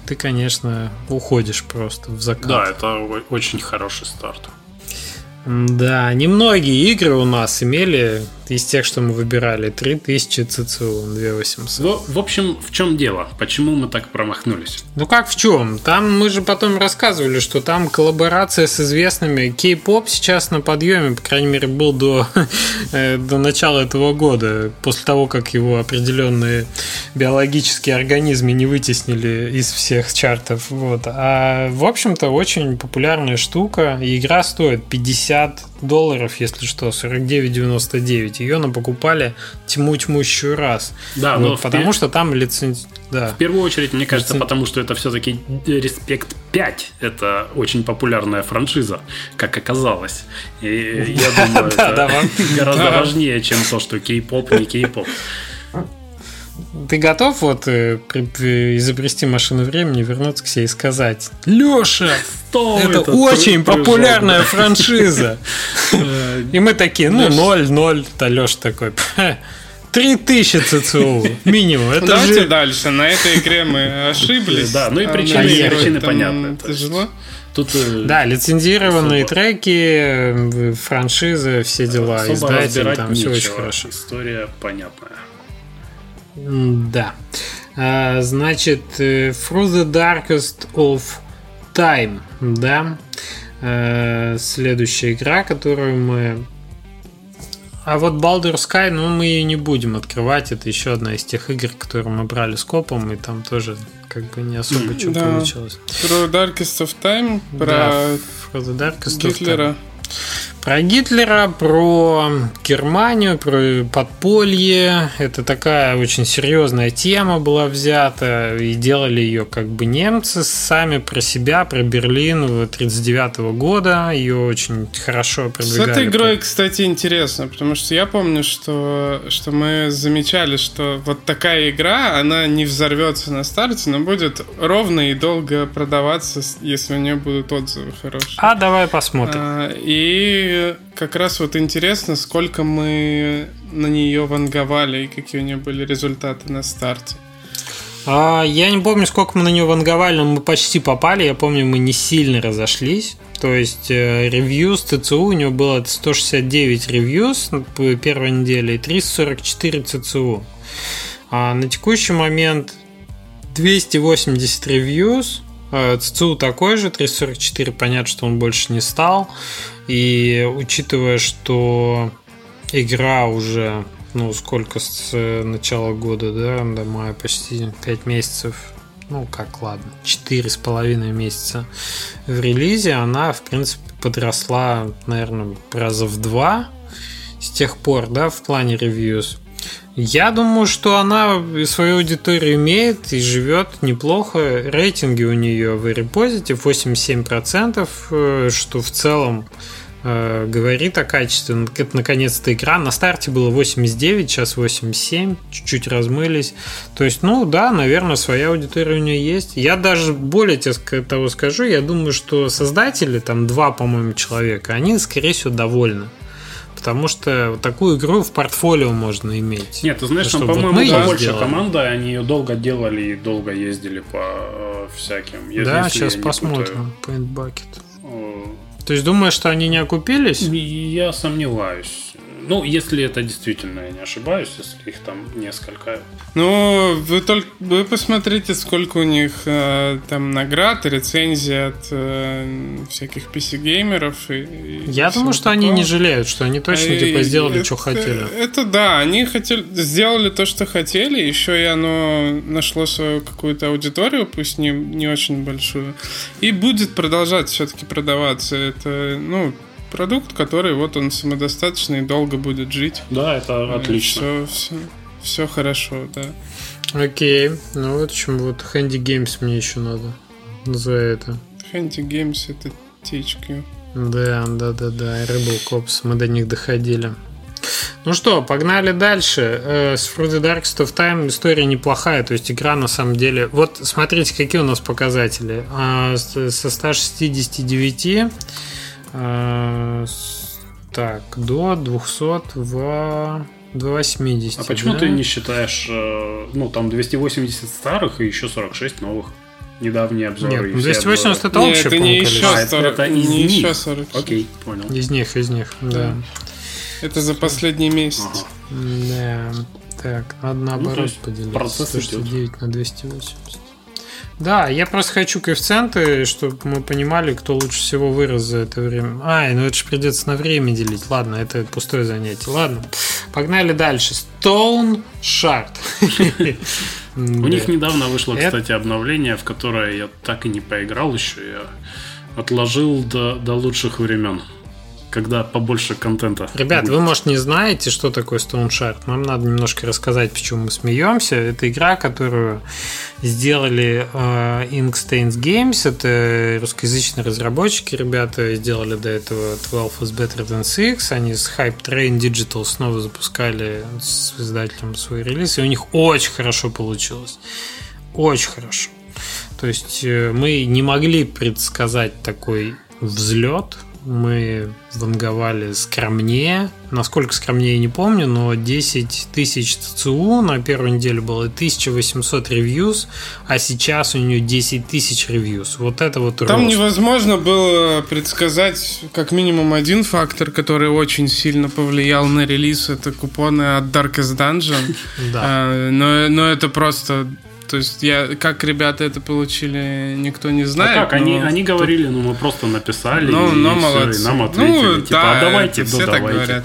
ты, конечно, уходишь просто в закат. Да, это очень хороший старт. Да, немногие игры у нас имели из тех, что мы выбирали, три тысячи ЦЦУ, две тысячи восемьсот. Ну, в общем, в чем дело? Почему мы так промахнулись? Ну как в чем? Там мы же потом рассказывали, что там коллаборация с известными. Кей-поп сейчас на подъеме, по крайней мере, был до, до начала этого года, после того, как его определенные биологические организмы не вытеснили из всех чартов. Вот. А в общем-то очень популярная штука. И игра стоит пятьдесят долларов, если что, сорок девять девяносто девять. Ее нам покупали тьму-тьму еще раз. Да, вот, но потому пер... что там лицензия. Да. В первую очередь, мне кажется, Лицен... потому что это все-таки Респект пять. Это очень популярная франшиза, как оказалось. И я думаю, это гораздо важнее, чем то, что кей-поп, не кей-поп. Ты готов вот изобрести машину времени, вернуться к себе и сказать: Леша, это очень популярная франшиза. И мы такие, ну, ноль-ноль. Да, Леша такой, три тысячи ЦЦУ минимум. Давайте дальше, на этой игре мы ошиблись. Да, ну и причины понятны. Тут, да, лицензированные особо. Треки, франшизы, все дела. Издатель, там все очень хорошо. История понятная. Да. А, значит, Through the Darkest of Time, да, а, следующая игра, которую мы... А вот Baldur's Sky, ну, мы ее не будем открывать. Это еще одна из тех игр, которые мы брали с копом, и там тоже как бы не особо что да. получилось. Про Darkest of Time, про да, Гитлера. Про Гитлера, про Германию, про подполье. Это такая очень серьезная тема была взята, и делали ее как бы немцы сами про себя, про Берлин тысяча девятьсот тридцать девятого года. Ее очень хорошо продвигали. С этой игрой, кстати, интересно, потому что я помню, что, что мы замечали, что вот такая игра, она не взорвется на старте, но будет ровно и долго продаваться, если у нее будут отзывы хорошие. А давай посмотрим. А, и И как раз вот интересно, сколько мы на нее ванговали и какие у нее были результаты на старте. А, я не помню, сколько мы на нее ванговали, но мы почти попали. Я помню, мы не сильно разошлись. То есть ревьюс ТЦУ у него было сто шестьдесят девять ревьюс по первой неделе и триста сорок четыре ТЦУ. А на текущий момент двести восемьдесят ревьюс. ЦЦУ такой же, триста сорок четыре, понятно, что он больше не стал. И учитывая, что игра уже, ну, сколько с начала года, да, до мая почти пять месяцев, ну, как, ладно, четыре с половиной месяца в релизе, она, в принципе, подросла, наверное, раза в два с тех пор, да, в плане ревьюс. Я думаю, что она свою аудиторию имеет и живет неплохо. Рейтинги у нее в Very Positive восемьдесят семь процентов, что в целом э, говорит о качестве. Это наконец-то игра. На старте было восемьдесят девять, сейчас восемьдесят семь, чуть-чуть размылись. То есть, ну да, наверное, своя аудитория у нее есть. Я даже более тебе того скажу, я думаю, что создатели, там два, по-моему, человека, они, скорее всего, довольны. Потому что такую игру в портфолио можно иметь. Нет, ты знаешь, там, по-моему, вот да, больше команда, они ее долго делали и долго ездили по всяким. Я, да, сейчас посмотрим. Путаю. Paint Bucket. О... То есть думаешь, что они не окупились? Я сомневаюсь. Ну, если это действительно, я не ошибаюсь, если их там несколько. Ну, вы только вы посмотрите, сколько у них э, там наград и рецензий от э, всяких пи си-геймеров. И, и я думаю, что такого. Они не жалеют, что они точно а, типа сделали, это, что хотели. Это да, они хотели, сделали то, что хотели, еще и оно нашло свою какую-то аудиторию, пусть не, не очень большую, и будет продолжать все-таки продаваться. Это, ну... продукт, который вот он самодостаточный и долго будет жить. Да, это отлично. Все, все, все хорошо, да. Окей. Ну вот чем вот Handy Games мне еще надо за это. Handy Games — это птички. Да, да, да, да. Rebel Cops. Мы до них доходили. Ну что, погнали дальше. С Through the Darkest of Time история неплохая. То есть игра на самом деле... Вот смотрите, какие у нас показатели. Со ста шестидесяти девяти... Так, до двухсот в двести восемьдесят. А почему да? ты не считаешь, ну там двести восемьдесят старых и еще сорок шесть новых? Недавние обзоры. Нет, двести восемьдесят это общее, по-моему, количество. Нет, это не еще сорок. Окей, понял. Из них, из них, да. да. Это за последний месяц. Ага. Да, так, надо наоборот ну, поделить. Процесс сто девять на двести восемьдесят. Да, я просто хочу коэффициенты, чтобы мы понимали, кто лучше всего вырос за это время. Ай, ну это же придется на время делить. Ладно, это пустое занятие. Ладно, погнали дальше. Stoneshard. У них недавно вышло, кстати, обновление, в которое я так и не поиграл еще. Я отложил до лучших времен, когда побольше контента. Ребят, будет. Вы, может, не знаете, что такое Stoneshard. Нам надо немножко рассказать, почему мы смеемся. Это игра, которую сделали э, Inkstains Games. Это русскоязычные разработчики. Ребята сделали до этого twelve is better than six. Они с Hype Train Digital снова запускали с издателем свой релиз. И у них очень хорошо получилось. Очень хорошо. То есть э, мы не могли предсказать такой взлет. Мы ванговали скромнее. Насколько скромнее, не помню, но десять тысяч ЦЦУ на первую неделю было, тысяча восемьсот ревьюс, а сейчас у нее десять тысяч ревьюс. Вот это вот там рост. Невозможно было предсказать как минимум один фактор, который очень сильно повлиял на релиз. Это купоны от Darkest Dungeon. Но это просто... То есть я, как ребята это получили, никто не знает. А как? Но... Они, они говорили, ну мы просто написали, но, и, но и, все, и нам ответили. Ну, типа, да, а давайте, да давайте.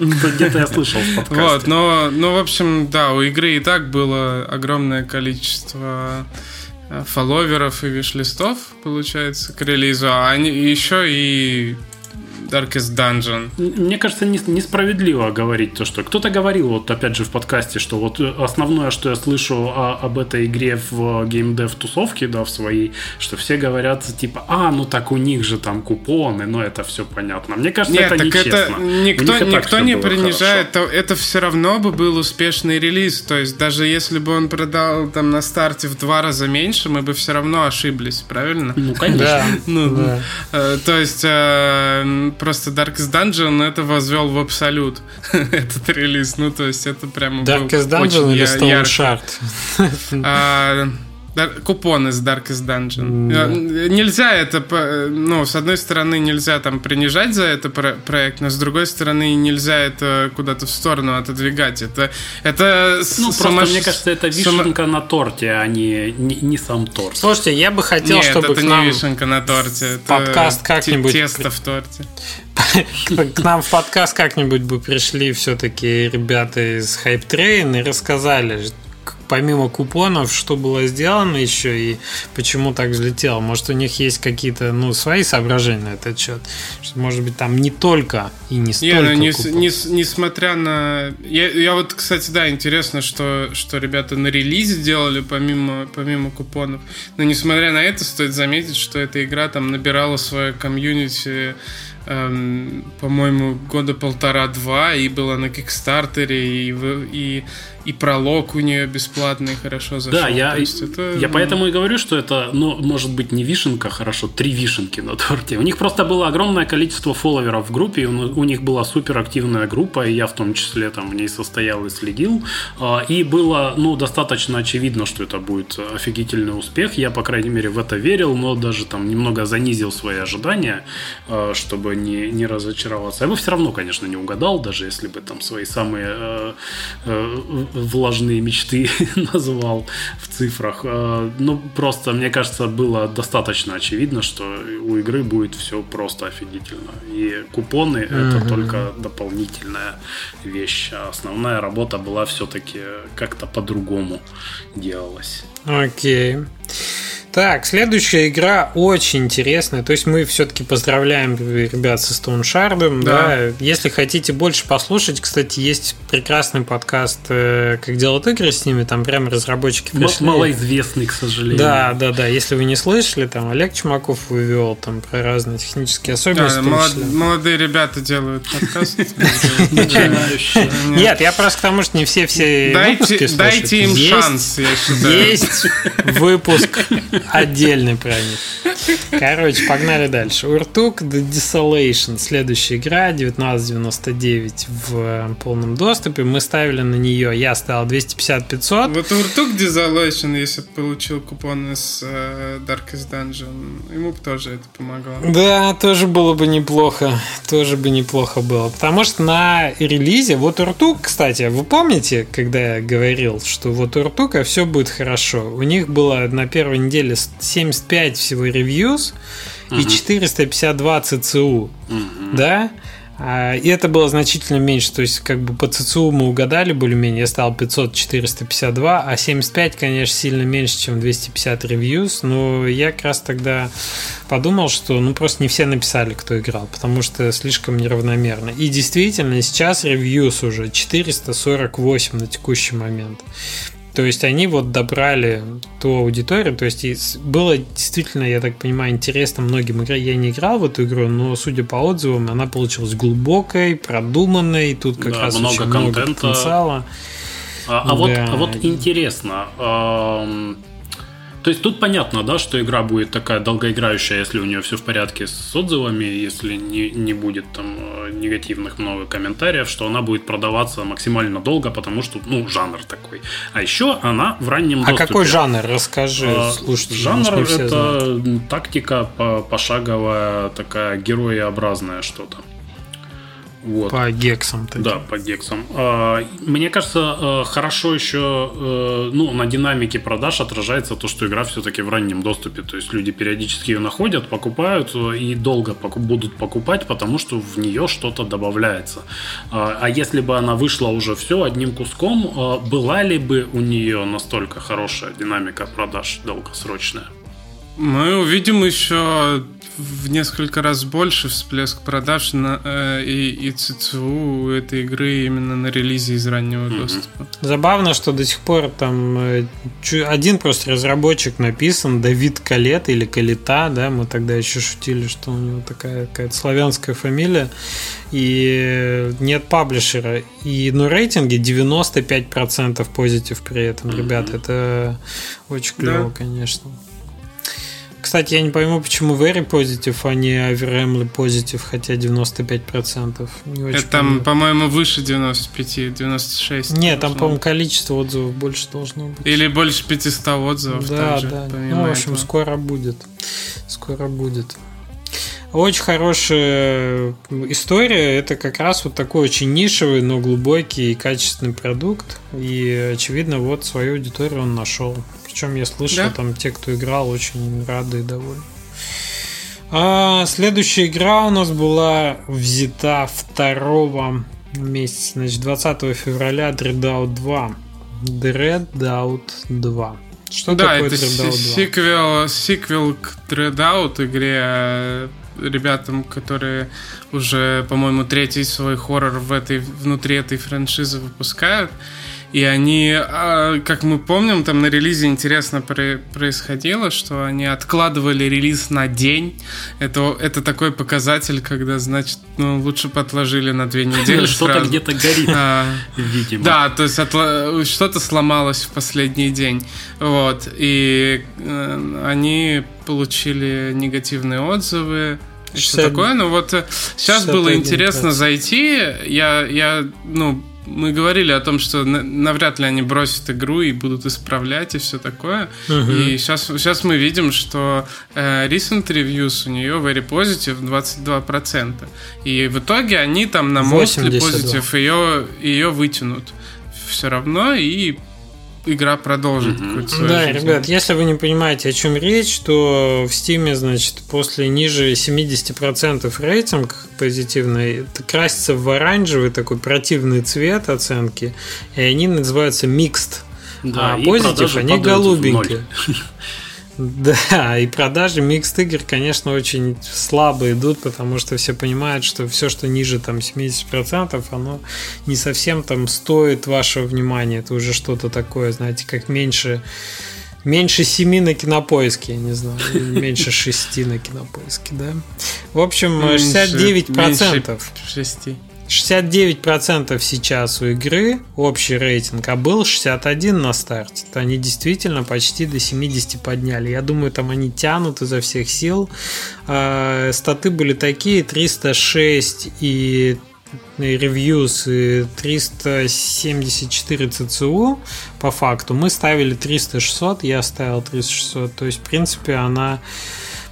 Где-то я слышал в подкасте. Вот, но, ну, в общем, да, у игры и так было огромное количество фолловеров и виш-листов, получается, к релизу. А они еще и Darkest Dungeon. Мне кажется, не, несправедливо говорить то, что кто-то говорил, вот опять же в подкасте, что вот основное, что я слышу о, об этой игре в геймдев-тусовке, да, в своей, что все говорят, типа, а, ну так у них же там купоны, но это все понятно. Мне кажется, нет, это нечестно. Никто, никто не принижает, то, это все равно бы был успешный релиз, то есть даже если бы он продал там на старте в два раза меньше, мы бы все равно ошиблись, правильно? Ну, конечно. То есть... Просто Darkest Dungeon это возвел в абсолют этот релиз. Ну, то есть, это прямо Darkest был Dungeon или Stoneshard? Купон из Darkest Dungeon. Mm. Нельзя это... Ну, с одной стороны, нельзя там принижать за это проект, но с другой стороны, нельзя это куда-то в сторону отодвигать. Это... это ну, просто, самош... мне кажется, это вишенка Само... на торте, а не, не, не сам торт. Слушайте, я бы хотел, Нет, чтобы это к нам... не вишенка на торте. Это подкаст как-нибудь... тесто в торте. К нам в подкаст как-нибудь бы пришли все-таки ребята из Hype Train и рассказали, помимо купонов, что было сделано еще и почему так взлетело. Может, у них есть какие-то, ну, свои соображения на этот счет. Что, может быть, там не только и не столько не, ну, не, купонов. Не, несмотря на... Я, я вот, кстати, да, интересно, что, что ребята на релизе делали помимо, помимо купонов. Но несмотря на это, стоит заметить, что эта игра там набирала свое комьюнити... Эм, по-моему, года полтора-два, и была на Кикстартере, и, и, и пролог у нее бесплатный хорошо зашел. Да, я, это, я ну... поэтому и говорю, что это, ну, может быть, не вишенка, хорошо, три вишенки на торте. У них просто было огромное количество фолловеров в группе, у, у них была суперактивная группа, и я в том числе там в ней состоял и следил, и было, ну, достаточно очевидно, что это будет офигительный успех. Я, по крайней мере, в это верил, но даже там немного занизил свои ожидания, чтобы Не, не разочароваться. Я бы все равно, конечно, не угадал, даже если бы там свои самые э, э, влажные мечты назвал в цифрах. Э, ну, просто, мне кажется, было достаточно очевидно, что у игры будет все просто офигительно. И купоны mm-hmm. это только дополнительная вещь. А основная работа была все-таки как-то по-другому делалась. Окей. Okay. Так, следующая игра очень интересная. То есть мы все-таки поздравляем ребят со Stoneshard'ом. Да. Да. Если хотите больше послушать, кстати, есть прекрасный подкаст «Как делают игры» с ними. Там прямо разработчики пришли. Малоизвестный, к сожалению. Да, да, да. Если вы не слышали, там Олег Чумаков вывел там про разные технические особенности. Да, молод... Молодые ребята делают подкаст. Нет, я просто к тому, что не все все выпуски слушают. Дайте им шанс, я считаю. Есть выпуск... Отдельный праздник. Короче, погнали дальше. Urtuk: the Desolation. Следующая игра, девятнадцать девяносто девять в полном доступе. Мы ставили на нее, я ставил двести пятьдесят пятьсот. Вот Urtuk: Desolation, если бы получил купон из Darkest Dungeon, ему бы тоже это помогло. Да, тоже было бы неплохо. Тоже бы неплохо было. Потому что на релизе, вот Urtuk, кстати, вы помните, когда я говорил, что вот Urtuk, а все будет хорошо. У них было на первой неделе семьдесят пять всего ревьюз uh-huh. и четыреста пятьдесят два ЦЦУ, uh-huh. да? И это было значительно меньше, то есть как бы по ЦЦУ мы угадали более-менее, я стал пятьсот четыреста пятьдесят два, а семьдесят пять, конечно, сильно меньше, чем двести пятьдесят ревьюз, но я как раз тогда подумал, что ну просто не все написали, кто играл, потому что слишком неравномерно. И действительно, сейчас ревьюз уже четыреста сорок восемь на текущий момент. То есть они вот добрали ту аудиторию, то есть было действительно, я так понимаю, интересно многим играть. Я не играл в эту игру, но судя по отзывам, она получилась глубокой, продуманной, тут как да, раз много очень контента. Много потенциала. А, а, вот, а вот интересно... Эм... То есть тут понятно, да, что игра будет такая долгоиграющая, если у нее все в порядке с отзывами, если не, не будет там негативных много комментариев, что она будет продаваться максимально долго, потому что, ну, жанр такой. А еще она в раннем доступе. А какой жанр? Расскажи, а, слушайте. Жанр это знают. Тактика пошаговая, такая героеобразная что-то. Вот. По гексам таким. Да, по гексам. Мне кажется, хорошо еще, ну, на динамике продаж отражается то, что игра все-таки в раннем доступе. То есть люди периодически ее находят, покупают и долго будут покупать, потому что в нее что-то добавляется. А если бы она вышла уже все одним куском, была ли бы у нее настолько хорошая динамика продаж долгосрочная? Мы увидим еще в несколько раз больше всплеск продаж на, э, и, и ЦЦУ этой игры именно на релизе из раннего mm-hmm. доступа. Забавно, что до сих пор там один просто разработчик написан, Давид Калет или Калита, да, мы тогда еще шутили, что у него такая какая-то славянская фамилия, и нет паблишера, и, но рейтинги девяносто пять процентов позитив при этом, mm-hmm. ребята, это очень клево, да. Конечно. Кстати, я не пойму, почему Very Positive, а не Overemly Positive, хотя девяносто пять процентов. Не очень. Это там, по-моему, выше девяносто пять, девяносто шесть. Нет, там, по-моему, количество отзывов больше должно быть. Или больше пятьсот отзывов. Да, также, да. Ну, в общем, этого. скоро будет. Скоро будет. Очень хорошая история. Это как раз вот такой очень нишевый, но глубокий и качественный продукт. И, очевидно, вот свою аудиторию он нашел. Причем я слышал, да? Там те, кто играл, очень рады и довольны. А следующая игра у нас была взята второго месяца, значит, двадцатого февраля, Dreadout два. Dreadout два. Что да, такое это Dreadout два? Сиквел, сиквел к Dreadout, игре ребятам, которые уже, по-моему, третий свой хоррор в этой, внутри этой франшизы выпускают. И они, как мы помним, там на релизе интересно происходило, что они откладывали релиз на день. Это, это такой показатель, когда, значит, ну, лучше бы отложили на две недели. Что-то где-то горит, видимо. Да, то есть что-то сломалось в последний день. Вот. И они получили негативные отзывы. Что такое? Ну вот сейчас было интересно зайти. Я, я, ну... Мы говорили о том, что навряд ли они бросят игру и будут исправлять и все такое. Uh-huh. И сейчас, сейчас мы видим, что э, recent reviews у нее very positive двадцать два процента. И в итоге они там на mostly positive ее, ее вытянут все равно, и игра продолжит mm-hmm. свою да, жизнь. Ребят, если вы не понимаете, о чем речь, то в Steam, значит, после ниже семьдесят процентов рейтинг позитивный, это красится в оранжевый такой противный цвет оценки, и они называются mixed, да, а позитив они голубенькие. Да, и продажи микс игр, конечно, очень слабо идут, потому что все понимают, что все, что ниже там семьдесят процентов, оно не совсем там стоит вашего внимания. Это уже что-то такое, знаете, как меньше, меньше семи на Кинопоиске, я не знаю, меньше шести на Кинопоиске, да. В общем, шестьдесят девять процентов. шестьдесят девять процентов сейчас у игры общий рейтинг, а был шестьдесят один на старте. То они действительно почти до семидесяти подняли. Я думаю, там они тянут изо всех сил. Статы были такие: триста шесть и ревьюс, и триста семьдесят четыре ЦЦУ. По факту мы ставили триста шестьсот, я ставил триста шестьсот. То есть, в принципе, она,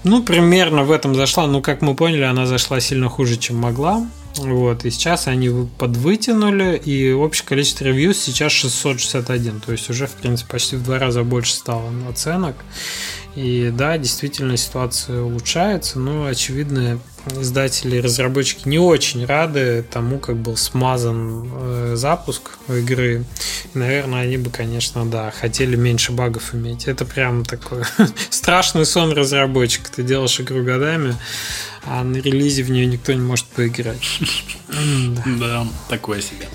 ну, примерно в этом зашла. Ну, как мы поняли, она зашла сильно хуже, чем могла. Вот, и сейчас они подвытянули, и общее количество ревью сейчас шестьсот шестьдесят один, то есть уже, в принципе, почти в два раза больше стало оценок. И да, действительно ситуация улучшается, но, очевидно, издатели и разработчики не очень рады тому, как был смазан э, запуск игры. И, наверное, они бы, конечно, да, хотели меньше багов иметь. Это прям такой страшный сон разработчика. Ты делаешь игру годами, а на релизе в нее никто не может поиграть. Да, такое себе.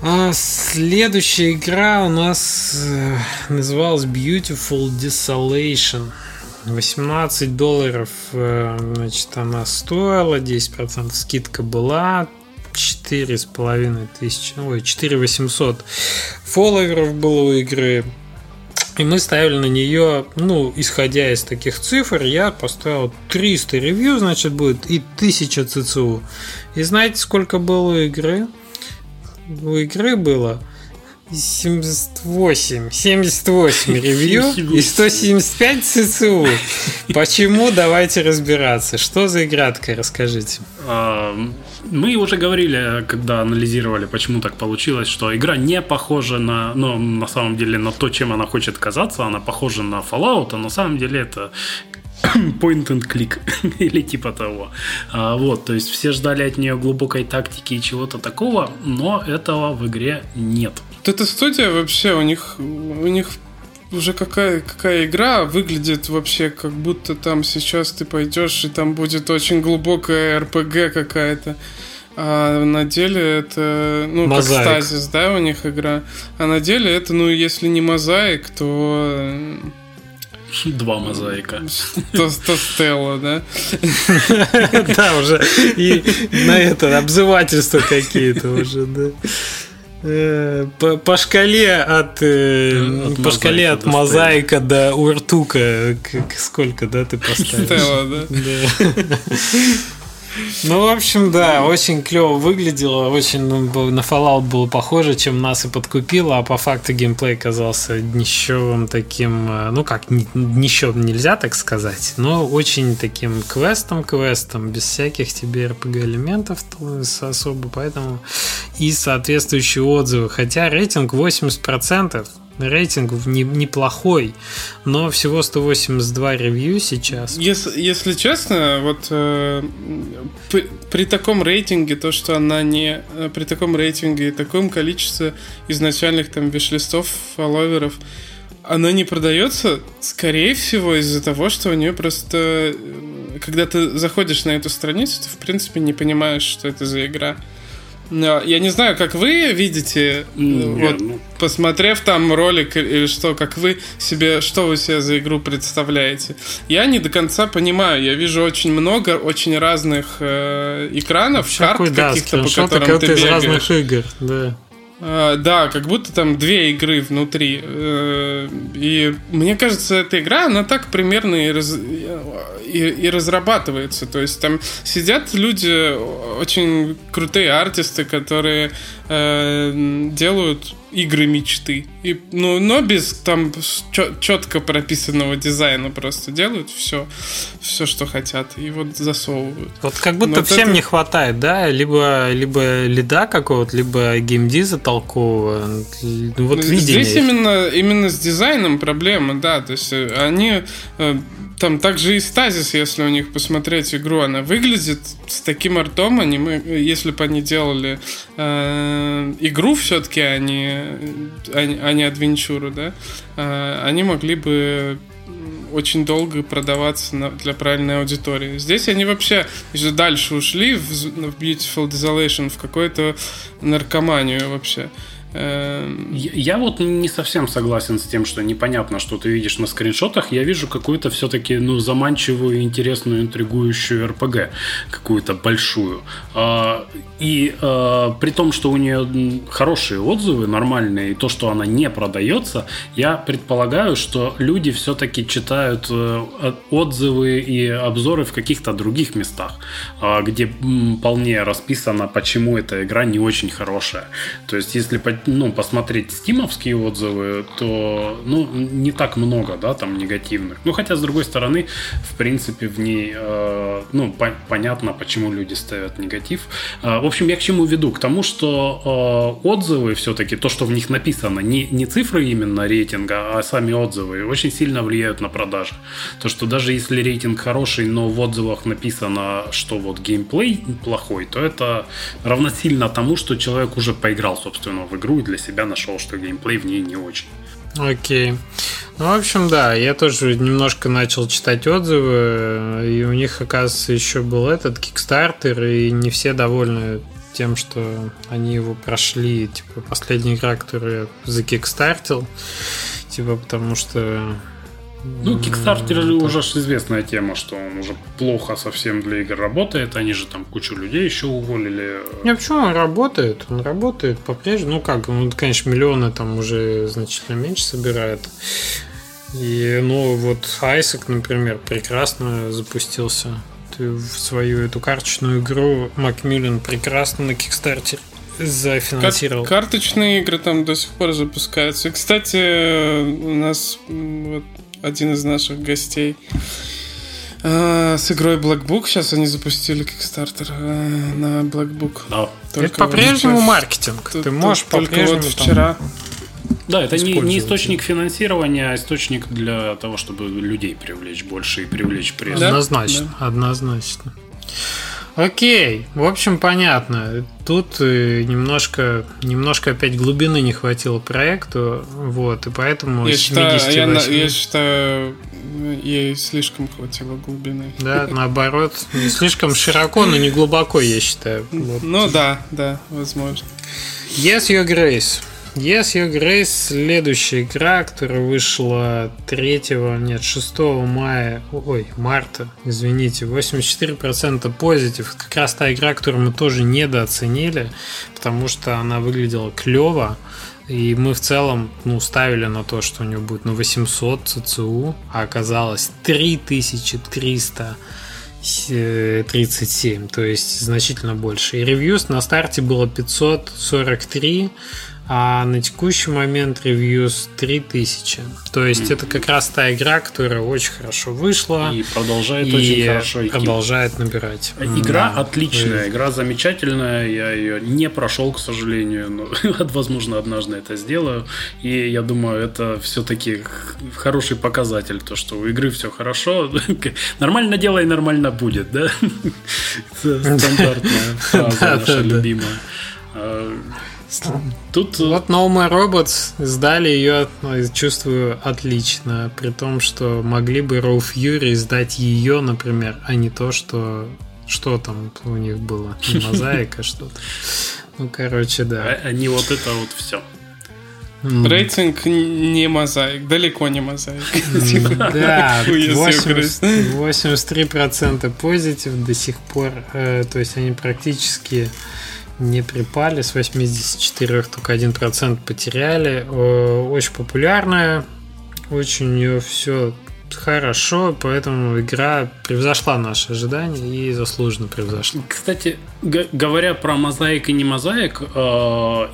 А следующая игра у нас называлась Beautiful Desolation. восемнадцать долларов, значит, она стоила, десять процентов скидка была, четыре с половиной тысячи, ой, четыре тысячи восемьсот фолловеров было у игры. И мы ставили на нее, ну, исходя из таких цифр, я поставил триста ревью, значит, будет, и тысяча ЦЦУ. И знаете, сколько было у игры? У игры было семьдесят восемь ревью и сто семьдесят пять ЦЦУ. Почему? Давайте разбираться. Что за игра такая? Расскажите. Мы уже говорили, когда анализировали, почему так получилось, что игра не похожа на... Ну, на самом деле, на то, чем она хочет казаться. Она похожа на Fallout, а на самом деле это... Point and click или типа того. А, вот, то есть все ждали от нее глубокой тактики и чего-то такого, но этого в игре нет. Вот эта студия вообще, у них, у них уже какая, какая игра выглядит вообще, как будто там сейчас ты пойдешь и там будет очень глубокая эр пи джи какая-то. А на деле это, ну, Mosaic. Как Stasis, да, у них игра. А на деле это, ну, если не Mosaic, то... Два мозаика. То Stela, да? Да, уже. И на это обзывательства какие-то уже, да. По шкале от по шкале от Мозаика до Уртука сколько, да, ты поставил? Stela, да. Ну, в общем, да, очень клево выглядело, очень на Fallout было похоже, чем нас и подкупило, а по факту геймплей казался днищевым таким, ну как, днищевым нельзя так сказать, но очень таким квестом-квестом, без всяких тебе эр пи джи-элементов особо, поэтому и соответствующие отзывы, хотя рейтинг восемьдесят процентов. Рейтинг неплохой, но всего сто восемьдесят два ревью сейчас. Если, если честно, вот э, при, при таком рейтинге, то, что она не... При таком рейтинге и таком количестве изначальных там вишлистов, фолловеров, она не продается, скорее всего, из-за того, что у нее просто... Когда ты заходишь на эту страницу, ты, в принципе, не понимаешь, что это за игра. Но я не знаю, как вы видите, mm-hmm. вот, посмотрев там ролик или что, как вы себе, что вы себе за игру представляете. Я не до конца понимаю. Я вижу очень много очень разных э, экранов, вообще, карт какой, каких-то, да, по которым ты бегаешь. Из разных игр, да. А, да, как будто там две игры внутри. И мне кажется, эта игра, она так примерно и, раз... и, и разрабатывается. То есть там сидят люди, очень крутые артисты, которые э, делают игры мечты. И, ну, но без там четко прописанного дизайна, просто делают все, все, что хотят, и вот засовывают. Вот как будто вот всем это... не хватает, да? Либо, либо лида какого-то, либо геймдиза толкового. Вот здесь именно, именно с дизайном проблема, да. То есть они... Там также и Stasis, если у них посмотреть игру, она выглядит с таким артом, они, если бы они делали э, игру все-таки, а не, а не адвенчуру, да, э, они могли бы очень долго продаваться на, для правильной аудитории. Здесь они вообще еще дальше ушли в, в Beautiful Desolation, в какую-то наркоманию вообще. Я вот не совсем согласен с тем, что непонятно, что ты видишь на скриншотах. Я вижу какую-то все-таки, ну, заманчивую, интересную, интригующую эр пи джи, какую-то большую. И при том, что у нее хорошие отзывы, нормальные, и то, что она не продается, я предполагаю, что люди все-таки читают отзывы и обзоры в каких-то других местах, где вполне расписано, почему эта игра не очень хорошая. То есть, если по Ну, посмотреть стимовские отзывы, то, ну, не так много, да, там негативных. Ну, хотя, с другой стороны, в принципе, в ней э, ну, по- понятно, почему люди ставят негатив. Э, в общем, я к чему веду? К тому, что э, отзывы все-таки, то, что в них написано, не, не цифры именно рейтинга, а сами отзывы, очень сильно влияют на продажи. То, что даже если рейтинг хороший, но в отзывах написано, что вот геймплей плохой, то это равносильно тому, что человек уже поиграл, собственно, в игру и для себя нашел, что геймплей в ней не очень. Окей. Ну, в общем, да, я тоже немножко начал читать отзывы, и у них, оказывается, еще был этот Kickstarter, и не все довольны тем, что они его прошли. Типа, последняя игра, которую я закикстартил, типа, потому что... Ну, Kickstarter mm-hmm. уже известная тема, что он уже плохо совсем для игр работает. Они же там кучу людей еще уволили. Не, почему он работает? Он работает по-прежнему. Ну как, ну, конечно, миллионы там уже значительно меньше собирает. И, ну, вот Айзек, например, прекрасно запустился. Ты в свою эту карточную игру Макмиллан прекрасно на Kickstarter зафинансировал. Кар- карточные игры там до сих пор запускаются. И, кстати, у нас вот, один из наших гостей э, с игрой Black Book. Сейчас они запустили Kickstarter э, на Black Book. Да. Это по-прежнему вот, маркетинг. Ты можешь по-прежнему вот вчера... Там... Да, это не, не источник финансирования, а источник для того, чтобы людей привлечь больше и привлечь пресс. Да? Однозначно, да. однозначно. Окей, в общем, понятно. Тут немножко, немножко опять глубины не хватило проекту, вот, и поэтому... Я считаю, я, я считаю, ей слишком хватило глубины. Да, наоборот, не слишком широко, но не глубоко, я считаю. Вот. Ну да, да, возможно. Yes, Your Grace. Yes, Your Grace, следующая игра, которая вышла третьего, нет, шестого мая, ой, марта, извините, восемьдесят четыре процента позитив, как раз та игра, которую мы тоже недооценили, потому что она выглядела клево, и мы в целом, ну, ставили на то, что у нее будет на восемьсот ЦЦУ, а оказалось три тысячи триста тридцать семь, то есть значительно больше. И ревьюс на старте было пятьсот сорок три, а на текущий момент ревьюс три тысячи. То есть mm-hmm. это как раз та игра, которая очень хорошо вышла и продолжает и очень хорошо идти. Продолжает набирать. Игра да. отличная, и... игра замечательная. Я ее не прошел, к сожалению, но возможно однажды это сделаю. И я думаю, это все-таки хороший показатель, то что у игры все хорошо. Нормально делай, нормально будет, да? Стандартная фраза наша любимая. Тут... Вот No More Robots издали ее, чувствую, отлично. При том, что могли бы Raw Fury издать ее, например, а не то, что что там у них было. Мозаика что-то. Ну, короче, да. Они вот это вот все. Рейтинг не мозаик, далеко не мозаик. Да, восемьдесят три процента позитив до сих пор. То есть они практически... не припали, с восемьдесят четыре только один процент потеряли. Очень популярная, очень у нее все хорошо, поэтому игра превзошла наши ожидания и заслуженно превзошла. Кстати, г- говоря про мозаик и не мозаик, э-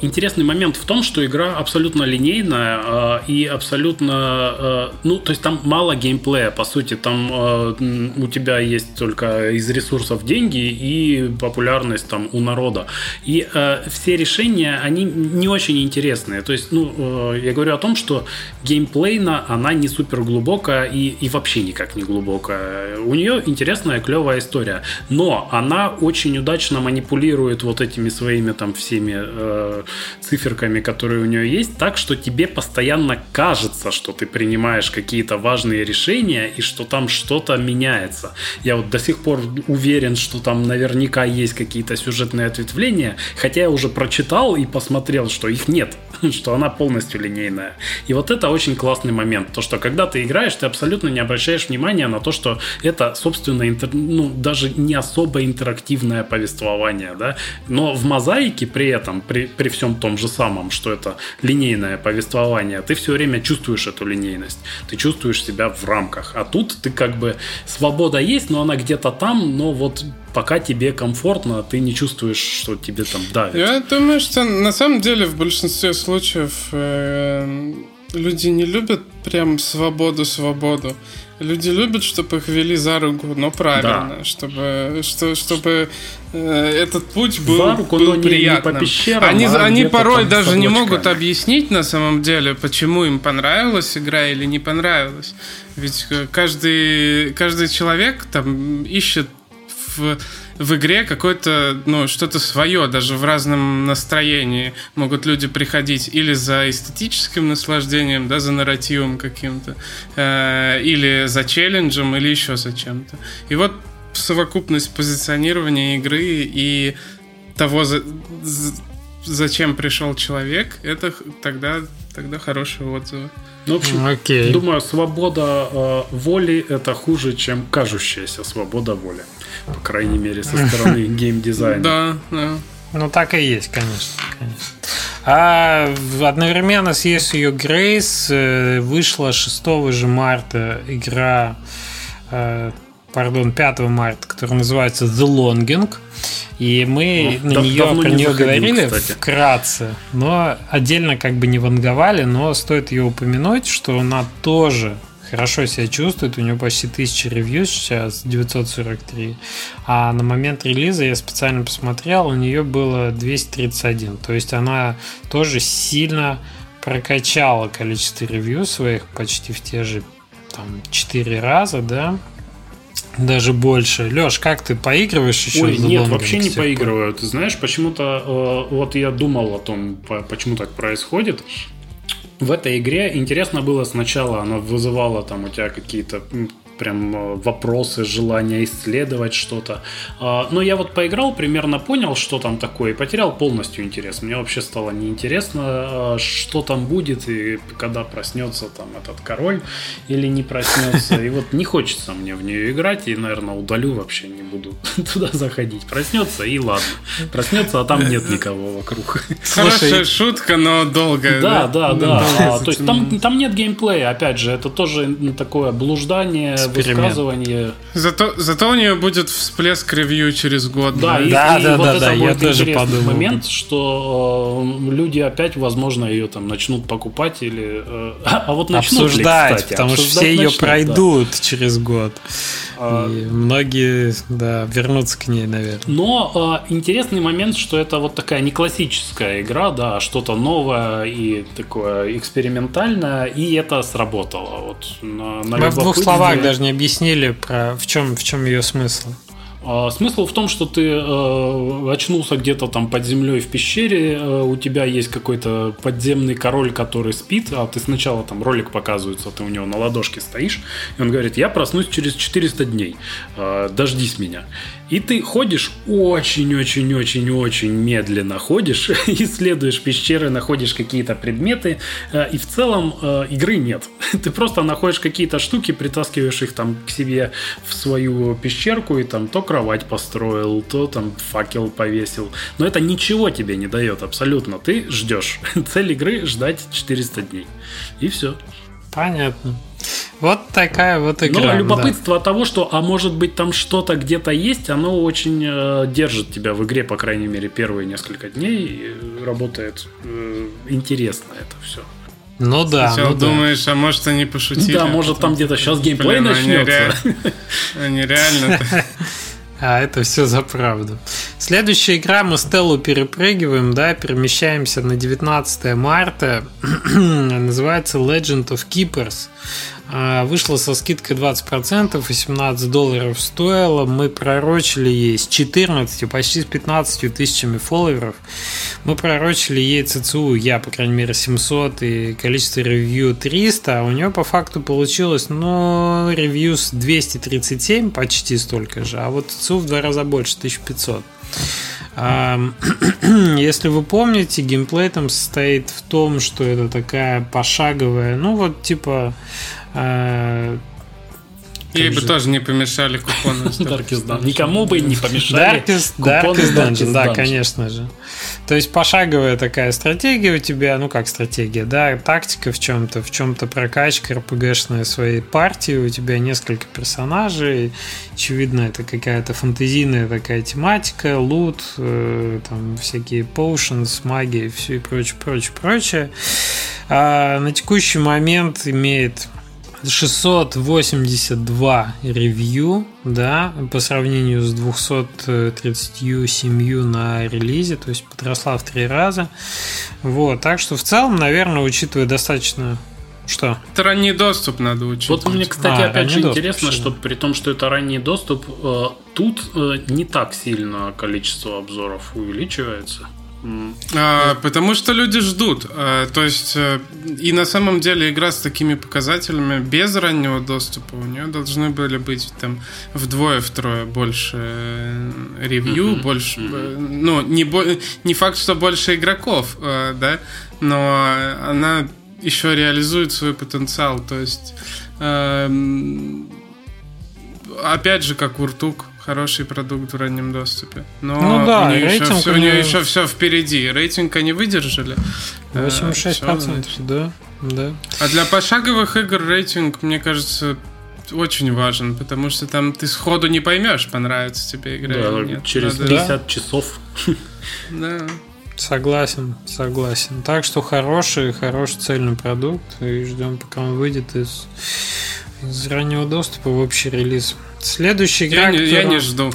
интересный момент в том, что игра абсолютно линейная э- и абсолютно, э- ну, то есть там мало геймплея, по сути, там э- у тебя есть только из ресурсов деньги и популярность там у народа. И э- все решения, они не очень интересные. То есть, ну, э- я говорю о том, что геймплейно она не супер глубокая и И, и вообще никак не глубокая. У нее интересная, клевая история. Но она очень удачно манипулирует вот этими своими там всеми э, циферками, которые у нее есть, так что тебе постоянно кажется, что ты принимаешь какие-то важные решения и что там что-то меняется. Я вот до сих пор уверен, что там наверняка есть какие-то сюжетные ответвления, хотя я уже прочитал и посмотрел, что их нет, что она полностью линейная. И вот это очень классный момент. То, что когда ты играешь, ты абсолютно абсолютно не обращаешь внимания на то, что это, собственно, интер... ну, даже не особо интерактивное повествование, да? Но в мозаике при этом, при, при всем том же самом, что это линейное повествование, ты все время чувствуешь эту линейность, ты чувствуешь себя в рамках, а тут ты как бы свобода есть, но она где-то там, но вот пока тебе комфортно, ты не чувствуешь, что тебе там давит. Я думаю, что на самом деле в большинстве случаев э- люди не любят прям свободу-свободу. Люди любят, чтобы их вели за руку, но правильно, да. чтобы, что, чтобы э, этот путь был, за руку, был приятным. Не, не по пещерам, они а они порой даже не могут объяснить на самом деле, почему им понравилась игра или не понравилась. Ведь каждый, каждый человек там ищет в... в игре какое-то, ну, что-то свое, даже в разном настроении могут люди приходить или за эстетическим наслаждением, да, за нарративом каким-то, э, или за челленджем, или еще за чем-то. И вот совокупность позиционирования игры и того, за, за, зачем пришел человек, это тогда, тогда хорошие отзывы. Ну, в общем, окей. Думаю, свобода э, воли — это хуже, чем кажущаяся свобода воли. По крайней мере, со стороны геймдизайна. Да, да. Ну, так и есть, конечно, конечно. А одновременно с Yes, Your Grace вышла шестого же марта игра, э, пардон, пятого марта, которая называется The Longing. И мы ну, на нее, про нее заходили, говорили кстати. Вкратце, но отдельно как бы не ванговали, но стоит ее упомянуть, что она тоже хорошо себя чувствует, у нее почти тысяча ревью сейчас, девятьсот сорок три, а на момент релиза я специально посмотрел, у нее было двести тридцать один, то есть она тоже сильно прокачала количество ревью своих почти в те же там, четыре раза, да? Даже больше. Лёш, как ты поигрываешь еще? Ой, нет, вообще не поигрываю. Ты знаешь, почему-то э, вот я думал о том, почему так происходит. В этой игре интересно было сначала, она вызывала там у тебя какие-то прям вопросы, желание исследовать что-то. Но я вот поиграл, примерно понял, что там такое, и потерял полностью интерес. Мне вообще стало неинтересно, что там будет, и когда проснется там этот король или не проснется. И вот не хочется мне в нее играть, и, наверное, удалю вообще, не буду туда заходить. Проснется, и ладно. Проснется, а там нет никого вокруг. Хорошая шутка, но долгая. Да, да, да. То есть там нет геймплея, опять же, это тоже такое блуждание, высказывание. Зато, зато у нее будет всплеск ревью через год. Да, да, и, да, и да, вот да, это да, будет я интересный тоже момент, что э, люди опять, возможно, ее там начнут покупать или э, а вот начнут обсуждать, ли, кстати, потому обсуждать что все начнут, ее пройдут да. через год. А, и многие да, вернутся к ней, наверное. Но э, интересный момент, что это вот такая не классическая игра, да, а что-то новое и такое экспериментальное, и это сработало. Вот на, на любопытстве. В двух словах даже не объяснили, про в чем в чем ее смысл. А, смысл в том, что ты э, очнулся где-то там под землей в пещере, э, у тебя есть какой-то подземный король, который спит, а ты сначала там ролик показывается, ты у него на ладошке стоишь, и он говорит, я проснусь через четыреста дней, э, дождись меня. И ты ходишь очень-очень-очень-очень медленно ходишь, исследуешь пещеры, находишь какие-то предметы, и в целом игры нет. Ты просто находишь какие-то штуки, притаскиваешь их там к себе в свою пещерку, и там то кровать построил, то там факел повесил. Но это ничего тебе не дает абсолютно. Ты ждешь. Цель игры — ждать четыреста дней. И все. Понятно. Вот такая вот игра. Но любопытство да. того, что, а может быть там что-то где-то есть, оно очень э, держит тебя в игре, по крайней мере, первые несколько дней. Работает э, интересно это все. Ну да. Сначала ну думаешь, да. а может они пошутили. Да, может там где-то сейчас геймплей Блин, начнется. Они реально... А это все за правду. Следующая игра, мы Стеллу перепрыгиваем, да, перемещаемся на девятнадцатое марта. Называется Legend of Keepers. Вышла со скидкой двадцать процентов, восемнадцать долларов стоило. Мы пророчили ей с четырнадцатью, почти с пятнадцатью тысячами фолловеров. Мы пророчили ей ЦЦУ, я, по крайней мере, семьсот и количество ревью триста. А у нее по факту получилось, ну, ревью с двести тридцать семь, почти столько же. А вот ЦЦУ в два раза больше, тысяча пятьсот. Если вы помните, геймплей там состоит в том, что это такая пошаговая, ну вот типа э, ей бы же. Тоже не помешали купоны Darkest Dungeon. Никому бы не помешали Darkest, купоны Darkest Dungeon, Darkest Dungeon. Да, конечно же. То есть пошаговая такая стратегия у тебя, ну как стратегия, да, тактика в чем-то, в чем-то прокачка эр пи джи-шная своей партии, у тебя несколько персонажей, очевидно, это какая-то фэнтезийная такая тематика, лут, э, там всякие potions, магии, все и прочее, прочее, прочее. А на текущий момент имеет шестьсот восемьдесят два ревью, да, по сравнению с двумястами тридцатью семью на релизе, то есть подросла в три раза. Вот, так что в целом, наверное, учитывая достаточно... Что? Это ранний доступ надо учитывать. Вот мне, кстати, а, опять же интересно, что при том, что это ранний доступ, тут не так сильно количество обзоров увеличивается. А, потому что люди ждут. а, То есть а, и на самом деле игра с такими показателями без раннего доступа, у нее должны были быть там вдвое-втрое больше ревью, mm-hmm. больше, mm-hmm. ну, не, бо- не факт, что больше игроков, а, да, но она еще реализует свой потенциал. То есть а, опять же, как Уртук, хороший продукт в раннем доступе. Но ну да, у нее еще все, у нее еще все впереди. Рейтинг они выдержали. восемьдесят шесть процентов, а, да, да. А для пошаговых игр рейтинг, мне кажется, очень важен, потому что там ты сходу не поймешь, понравится тебе игра да, или нет. Через надо... пятьдесят часов. Да. Согласен, согласен. Так что хороший, хороший цельный продукт. И ждем, пока он выйдет из, из раннего доступа в общий релиз. Следующая игра. Я, которую... я не жду.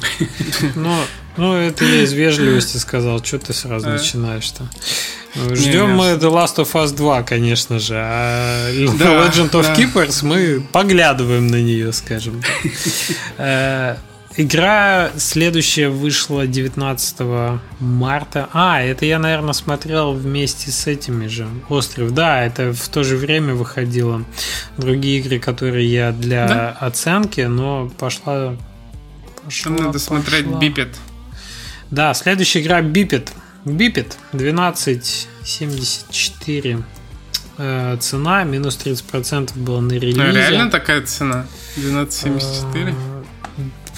Но, ну, это я из вежливости сказал. Че ты сразу а? начинаешь-то? Ждем мы The Last of Us два, конечно же. А да, Legend of да. Keepers мы поглядываем на нее, скажем так. Игра следующая вышла девятнадцатого марта. А, это я, наверное, смотрел вместе с этими же «Остров». Да, это в то же время выходило другие игры, которые я для да? оценки, но пошла... пошла Там надо пошла. смотреть Biped. Да, следующая игра Biped. Biped двенадцать семьдесят четыре. Цена, минус тридцать процентов было на релизе. А реально такая цена? двенадцать семьдесят четыре?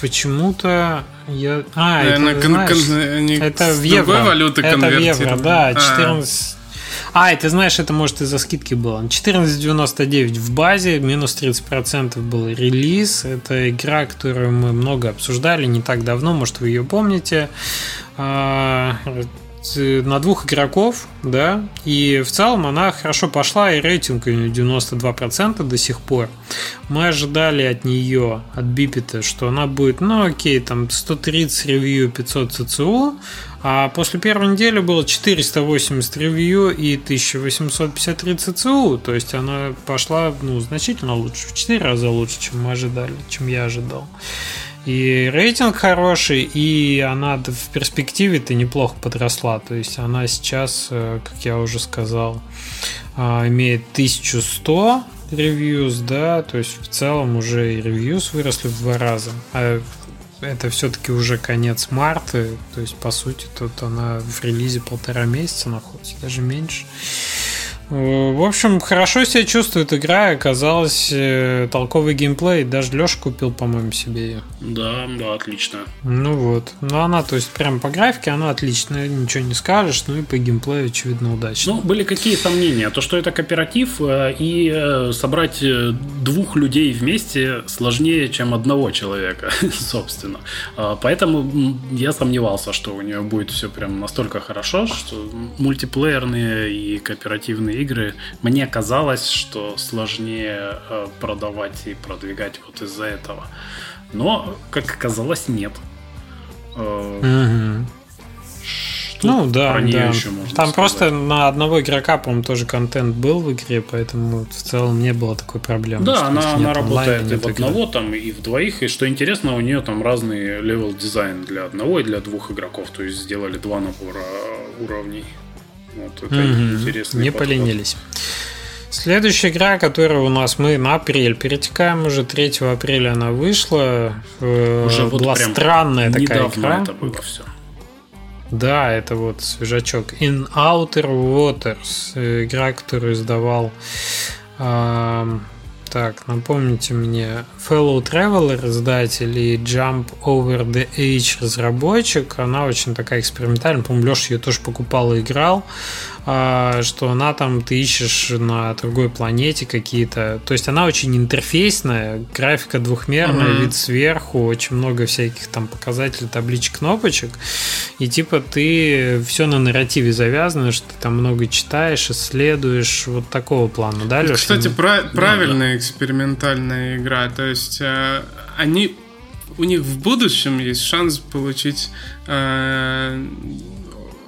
Почему-то я... А, Наверное, это, кон- знаешь, кон- это в евро. Валюты это в евро, да. четырнадцать... А, и ты знаешь, это, может, из-за скидки было. четырнадцать девяносто девять в базе, минус тридцать процентов был релиз. Это игра, которую мы много обсуждали не так давно, может, вы ее помните. На двух игроков, да. И в целом она хорошо пошла, и рейтинг у нее девяносто два процента до сих пор. Мы ожидали от нее, от Biped, что она будет, ну окей, там сто тридцать ревью, пятьсот ЦЦУ. А после первой недели было четыреста восемьдесят ревью и тысяча восемьсот пятьдесят три ЦЦУ. То есть она пошла, ну, значительно лучше, в четыре раза лучше, чем мы ожидали, чем я ожидал. И рейтинг хороший, и она в перспективе-то неплохо подросла. То есть она сейчас, как я уже сказал, имеет тысяча сто ревьюз, да, то есть в целом уже и ревьюз выросли в два раза. А это все-таки уже конец марта, то есть по сути тут она в релизе полтора месяца находится, даже меньше. В общем, хорошо себя чувствует игра, оказалось толковый геймплей. Даже Леша купил, по-моему, себе ее. Да, да, отлично. Ну вот, ну она, то есть, прям по графике она отличная, ничего не скажешь. Ну и по геймплею, очевидно, удачно. Ну, были какие сомнения? То, что это кооператив, и собрать двух людей вместе сложнее, чем одного человека, собственно. Поэтому я сомневался, что у нее будет все прям настолько хорошо, что мультиплеерные и кооперативные игры, мне казалось, что сложнее продавать и продвигать вот из-за этого. Но, как оказалось, нет. Mm-hmm. Что ну, да, про нее да. еще можно Там сказать? Просто на одного игрока, по-моему, тоже контент был в игре, поэтому в целом не было такой проблемы. Да, она, она работает и в одного, там, и в двоих. И что интересно, у нее там разный левел-дизайн для одного и для двух игроков. То есть сделали два набора уровней. Вот это mm-hmm. интересный Не подход. Поленились. Следующая игра, которая у нас мы на апрель перетекаем, уже третьего апреля она вышла. Уже вот была странная такая игра. Это было все. Да, это вот свежачок. In Outer Waters. Игра, которую издавал. Э, так, напомните мне, Fellow Traveler издатель и Jump Over the Edge разработчик. Она очень такая экспериментальная. По-моему, Леша ее тоже покупал и играл. Что она там, ты ищешь на другой планете какие-то. То есть она очень интерфейсная, графика двухмерная, mm-hmm. вид сверху, очень много всяких там показателей, табличек, кнопочек. И типа ты все на нарративе завязано, что ты там много читаешь, исследуешь, вот такого плана, да, Леша? Кстати, пра- правильная да, экспериментальная игра. То есть э, они, у них в будущем есть шанс получить э,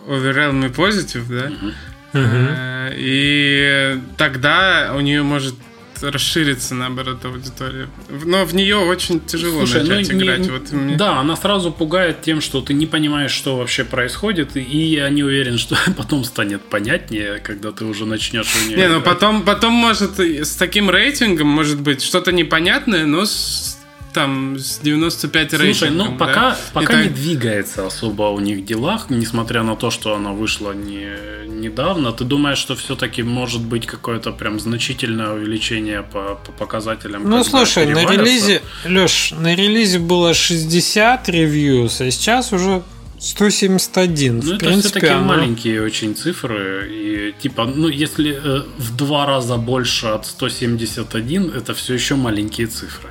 Overwhelming Positive, да? Uh-huh. Uh-huh. И тогда у нее может расшириться, наоборот, аудитория. Но в нее очень тяжело Слушай, начать ну, играть. Не, вот мне... Да, она сразу пугает тем, что ты не понимаешь, что вообще происходит, и я не уверен, что потом станет понятнее, когда ты уже начнешь у нее Не, играть. ну потом, потом, может, с таким рейтингом, может быть, что-то непонятное, но с... там с девяносто пять рейтингов. Слушай, ну пока, да? пока так... не двигается особо у них делах, несмотря на то, что она вышла не, недавно. Ты думаешь, что все-таки может быть какое-то прям значительное увеличение по, по показателям? Ну слушай, на релизе, Леш, на релизе было шестьдесят ревьюс, а сейчас уже сто семьдесят один. Ну, в это принципе, все-таки оно... маленькие очень цифры. И типа, ну, если э, в два раза больше от сто семьдесят один, это все еще маленькие цифры.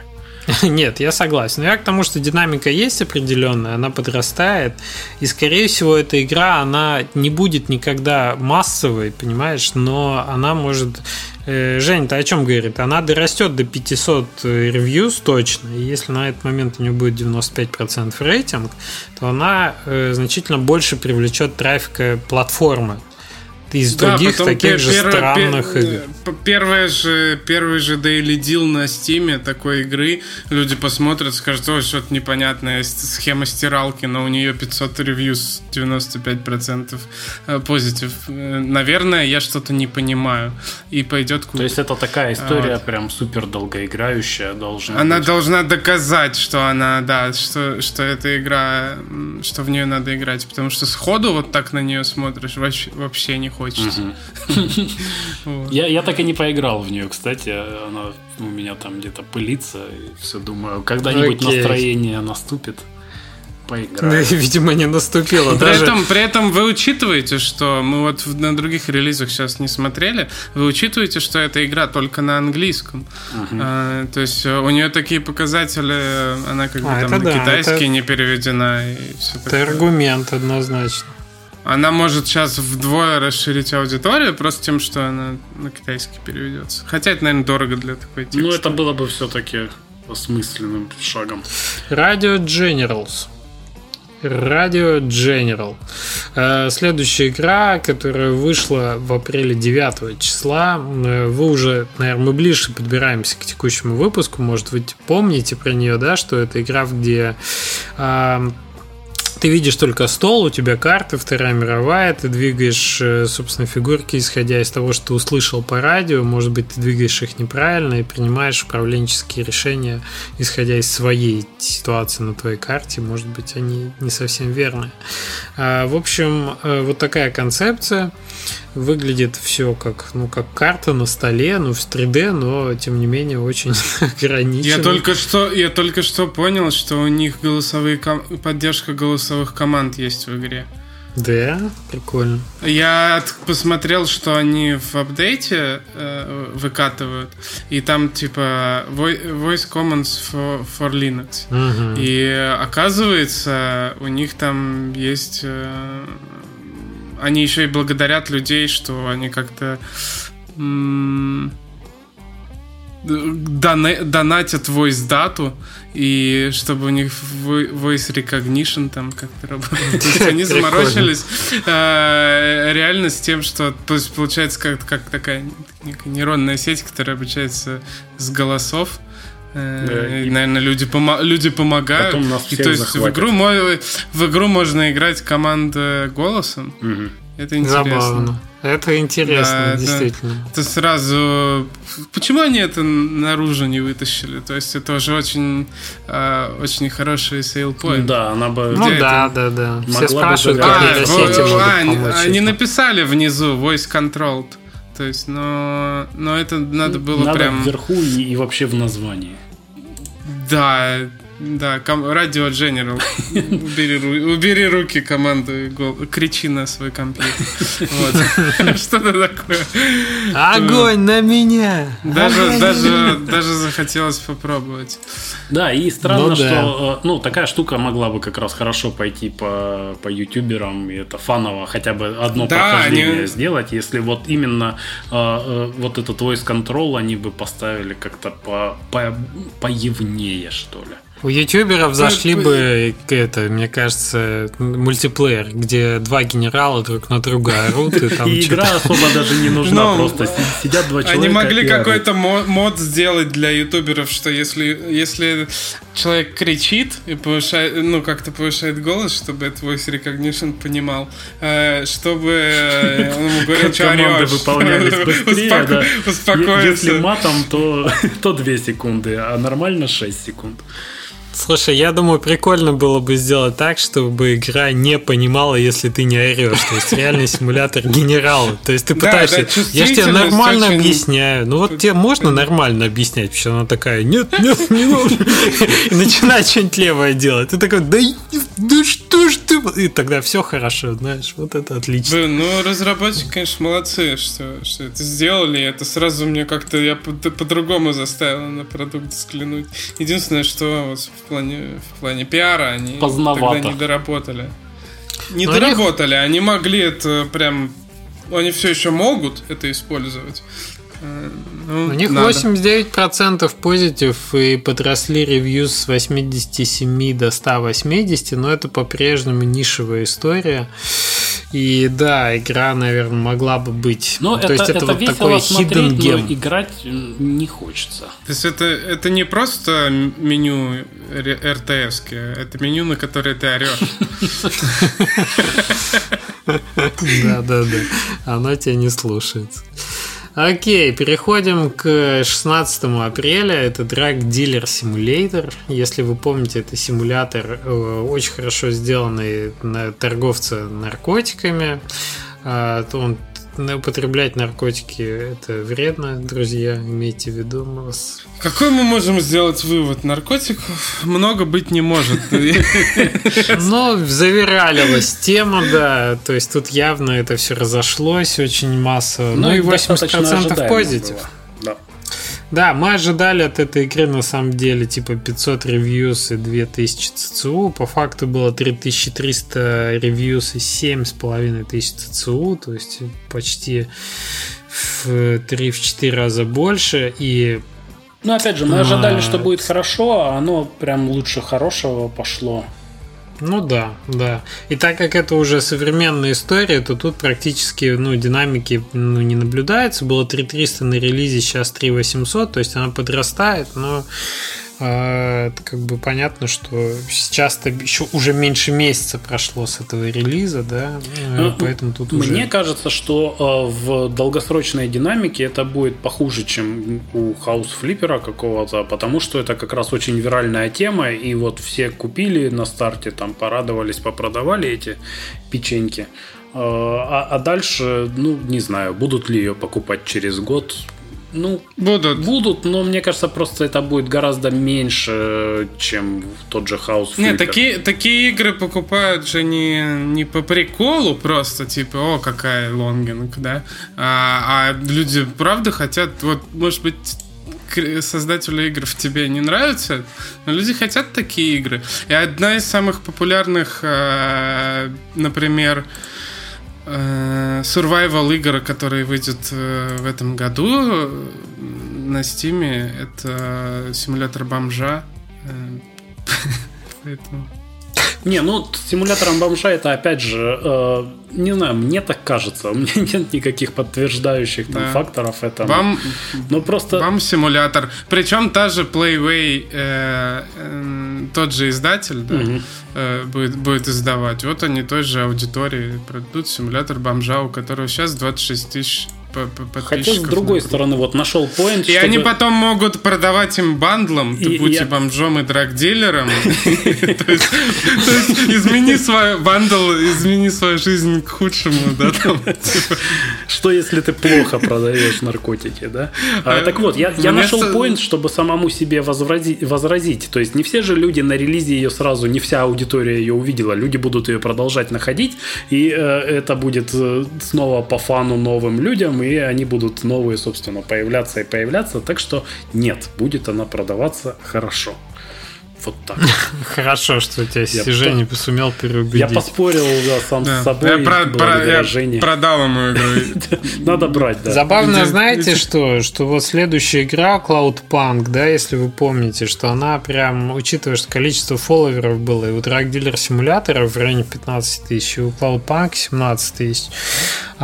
Нет, я согласен. Но я к тому, что динамика есть определенная, она подрастает, и, скорее всего, эта игра, она не будет никогда массовой, понимаешь, но она может... Жень, ты о чем говорит? Она дорастет до пятисот ревьюс точно, и если на этот момент у нее будет девяносто пять процентов рейтинг, то она значительно больше привлечет трафика платформы из да, других таких пер- же пер- странных пер- игр. Первый же, первый же Daily Deal на Steam такой игры, люди посмотрят, скажут, ой, что-то непонятное, схема стиралки, но у нее пятьсот ревью с девяносто пять процентов позитив. Наверное, я что-то не понимаю. И пойдет куда. То есть это такая история вот. Прям супер долгоиграющая должна Она быть. Должна доказать, что она, да, что, что эта игра, что в нее надо играть, потому что сходу вот так на нее смотришь вообще, вообще не хочется. Я, я так и не поиграл в нее, кстати. Она у меня там где-то пылится. И все думаю, когда-нибудь Окей. настроение наступит. Поиграю. Да, видимо, не наступило. Даже... При, этом, при этом вы учитываете, что мы вот на других релизах сейчас не смотрели, вы учитываете, что эта игра только на английском. Uh-huh. А, то есть у нее такие показатели, она как бы а, там на да, китайский это... не переведена. И все это такое. Аргумент однозначно. Она может сейчас вдвое расширить аудиторию просто тем, что она на китайский переведется. Хотя это, наверное, дорого для такой текста. Ну, это было бы все-таки осмысленным шагом. Radio Generals. Radio General. Следующая игра, которая вышла в апреле девятого числа. Вы уже, наверное, мы ближе подбираемся к текущему выпуску. Может быть, помните про нее, да, что это игра, где... Ты видишь только стол, у тебя карта, Вторая мировая, ты двигаешь, собственно, фигурки, исходя из того, что ты услышал по радио, может быть, ты двигаешь их неправильно и принимаешь управленческие решения, исходя из своей ситуации на твоей карте, может быть, они не совсем верны. В общем, вот такая концепция. Выглядит все как, ну, как карта на столе, ну, в три дэ, но, тем не менее, очень ограничено. Я только что, я только что понял, что у них голосовые ком- поддержка голосовых команд есть в игре. Да, прикольно. Я посмотрел, что они в апдейте э, выкатывают, и там типа Voice Commands for, for Linux. Угу. И оказывается, у них там есть... Э, Они еще и благодарят людей, что они как-то м- дона- донатят voice-дату, и чтобы у них voice recognition там как-то работает. То есть они заморочились реально с тем, что получается как такая нейронная сеть, которая обучается с голосов. Да, и, наверное, люди, помо- люди помогают. И, то есть в игру, в игру можно играть команда голосом. Угу. Это интересно. Забавно. Это интересно, да, действительно. Это, это сразу. Почему они это наружу не вытащили? То есть это уже очень, э, очень хороший сейлпоинт. Да, она бы. Ну где да, это... да, да, да. Все спрашивают, как нейросети могут. Они написали внизу voice controlled. То есть, но, но это надо было надо прям... вверху и, и вообще в названии. Да, да, ком... Radio General. Убери, убери руки, команду, гол... кричи на свой компьютер. Что-то такое. Огонь на меня! Даже захотелось попробовать. Да, и странно, что такая штука могла бы как раз хорошо пойти по ютуберам, и это фаново хотя бы одно прохождение сделать, если вот именно вот этот voice control они бы поставили как-то появнее, что ли. У ютуберов зашли бы, это, мне кажется, мультиплеер, где два генерала друг на друга орут. И, там и игра особо даже не нужна, просто сидят два человека. Они могли какой-то мод сделать для ютуберов, что если, если человек кричит и повышает, ну, как-то повышает голос, чтобы этот voice recognition понимал, чтобы он ему говорит, что орешь. Выполнялись быстрее, успокоиться. Если матом, то две секунды, а нормально шесть секунд. Слушай, я думаю, прикольно было бы сделать так, чтобы игра не понимала, если ты не орешь. То есть реальный симулятор генерала. То есть ты пытаешься... Я же тебе нормально объясняю. Ну вот тебе можно нормально объяснять, почему она такая: нет, нет, не нужно. И начинает что-нибудь левое делать. Ты такой: да что ж ты... И тогда все хорошо, знаешь. Вот это отлично. Блин, ну разработчики, конечно, молодцы, что это сделали. Это сразу мне как-то... Я по-другому заставил на продукт взглянуть. Единственное, что... В плане, в плане пиара они поздновато тогда не доработали. Не Но доработали, они... они могли это прям... Они все еще могут это использовать. Ну, у них надо. восемьдесят девять процентов позитив, и подросли ревью с восемьдесят семь до сто восемьдесят, но это по-прежнему нишевая история. И да, игра, наверное, могла бы быть... Ну, это, есть это, это вот весело такой смотреть, но играть не хочется. То есть это, это не просто меню эр тэ эс-ки, это меню, на которое ты орешь. Да-да-да, оно тебя не слушает. Окей, переходим к шестнадцатого апреля. Это Drug Dealer Simulator. Если вы помните, это симулятор очень хорошо сделанный торговца наркотиками. Он употреблять наркотики — это вредно, друзья, имейте в виду нас. Какой мы можем сделать вывод? Наркотиков много быть не может. Но завиралилась тема, да. То есть тут явно это все разошлось очень массово. Ну и восемьдесят процентов позитив. Да, мы ожидали от этой игры на самом деле типа пятьсот ревьюс и две тысячи ЦЦУ. По факту было три тысячи триста ревьюс и семь тысяч пятьсот ЦЦУ. То есть почти в три-четыре раза больше. И... Ну опять же, мы ожидали, а... что будет хорошо, а оно прям лучше хорошего пошло. Ну да, да. И так как это уже современная история, то тут практически, ну, динамики, ну, не наблюдается. Было три тысячи триста на релизе, сейчас три тысячи восемьсот, то есть она подрастает, но э, как бы понятно, что сейчас-то еще уже меньше месяца прошло с этого релиза, да, ну, поэтому тут мне уже... Мне кажется, что в долгосрочной динамике это будет похуже, чем у хаус-флиппера какого-то, потому что это как раз очень виральная тема, и вот все купили на старте, там, порадовались, попродавали эти печеньки, а, а дальше, ну, не знаю, будут ли ее покупать через год. Ну, будут. будут, но мне кажется, просто это будет гораздо меньше, чем тот же House Flipper. Нет, такие, такие игры покупают же не, не по приколу просто, типа, о, какая лонгинг, да, а, а люди правда хотят, вот, может быть, создателю игр в тебе не нравится, но люди хотят такие игры. И одна из самых популярных, например, survival игр, который выйдет в этом году на Стиме, это симулятор бомжа. Поэтому... Не, ну, с симулятором бомжа это, опять же, э, не знаю, мне так кажется. У меня нет никаких подтверждающих там, да, факторов этому. Бам... Ну, просто... Бам-симулятор. Причем та же Playway, э, э, тот же издатель, да, угу. э, будет, будет издавать. Вот они той же аудитории продадут симулятор бомжа, у которого сейчас двадцать шесть тысяч. Хотя, с другой стороны, вот нашел поинт. И чтобы... они потом могут продавать им бандлом. Ты и, будь я... и бомжом, и драгдилером. То есть измени свой бандл, измени свою жизнь к худшему. Что если ты плохо продаешь наркотики, да? Так вот, я нашел поинт, чтобы самому себе возразить. То есть не все же люди на релизе ее сразу, не вся аудитория ее увидела. Люди будут ее продолжать находить, и это будет снова по фану новым людям, и они будут новые, собственно, появляться и появляться. Так что нет, будет она продаваться хорошо. Вот так. Хорошо, что у тебя Сижене сумел переубедить. Я поспорил, да, сам с собой. Я продал ему игру. Надо брать, да. Забавно, знаете что? Что вот следующая игра, Cloudpunk, да, если вы помните, что она прям, учитывая, что количество фолловеров было, и у Drug Dealer Simulator в районе пятнадцать тысяч, и у Cloudpunk семнадцать тысяч,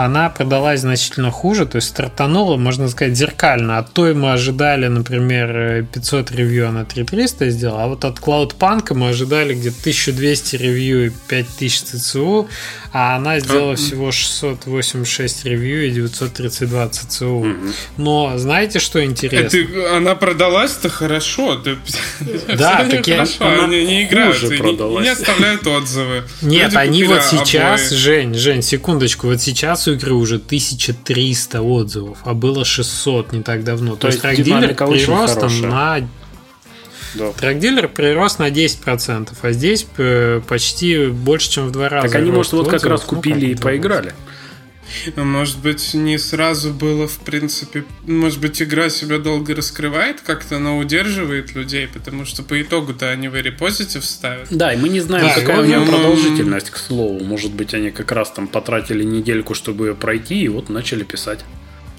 она продалась значительно хуже, то есть стартанула, можно сказать, зеркально. От той мы ожидали, например, пятьсот ревью, она три тысячи триста сделала, а вот от Cloudpunk мы ожидали где-то тысяча двести ревью и пять тысяч ЦЦУ, а она сделала всего шестьсот восемьдесят шесть ревью и девятьсот тридцать два ЦЦУ. Но знаете, что интересно? Это, она продалась-то хорошо. Ты... Да, так я... Она они не играют, не, не оставляют отзывы. Нет, люди они вот сейчас, обои. Жень, Жень, секундочку, вот сейчас у игры уже тысяча триста отзывов, а было шестьсот не так давно. То, То есть трак-дилер прирос там на... Да. Трак-дилер прирос на десять процентов, а здесь почти больше, чем в два раза. Так они, может, вот как раз купили ну, и поиграли. Ну, может быть, не сразу было, в принципе. Может быть, игра себя долго раскрывает как-то, но удерживает людей, потому что по итогу-то они в репозитив ставят. Да, и мы не знаем, да, какая у нее продолжительность, к слову. Может быть, они как раз там потратили недельку, чтобы ее пройти, и вот начали писать.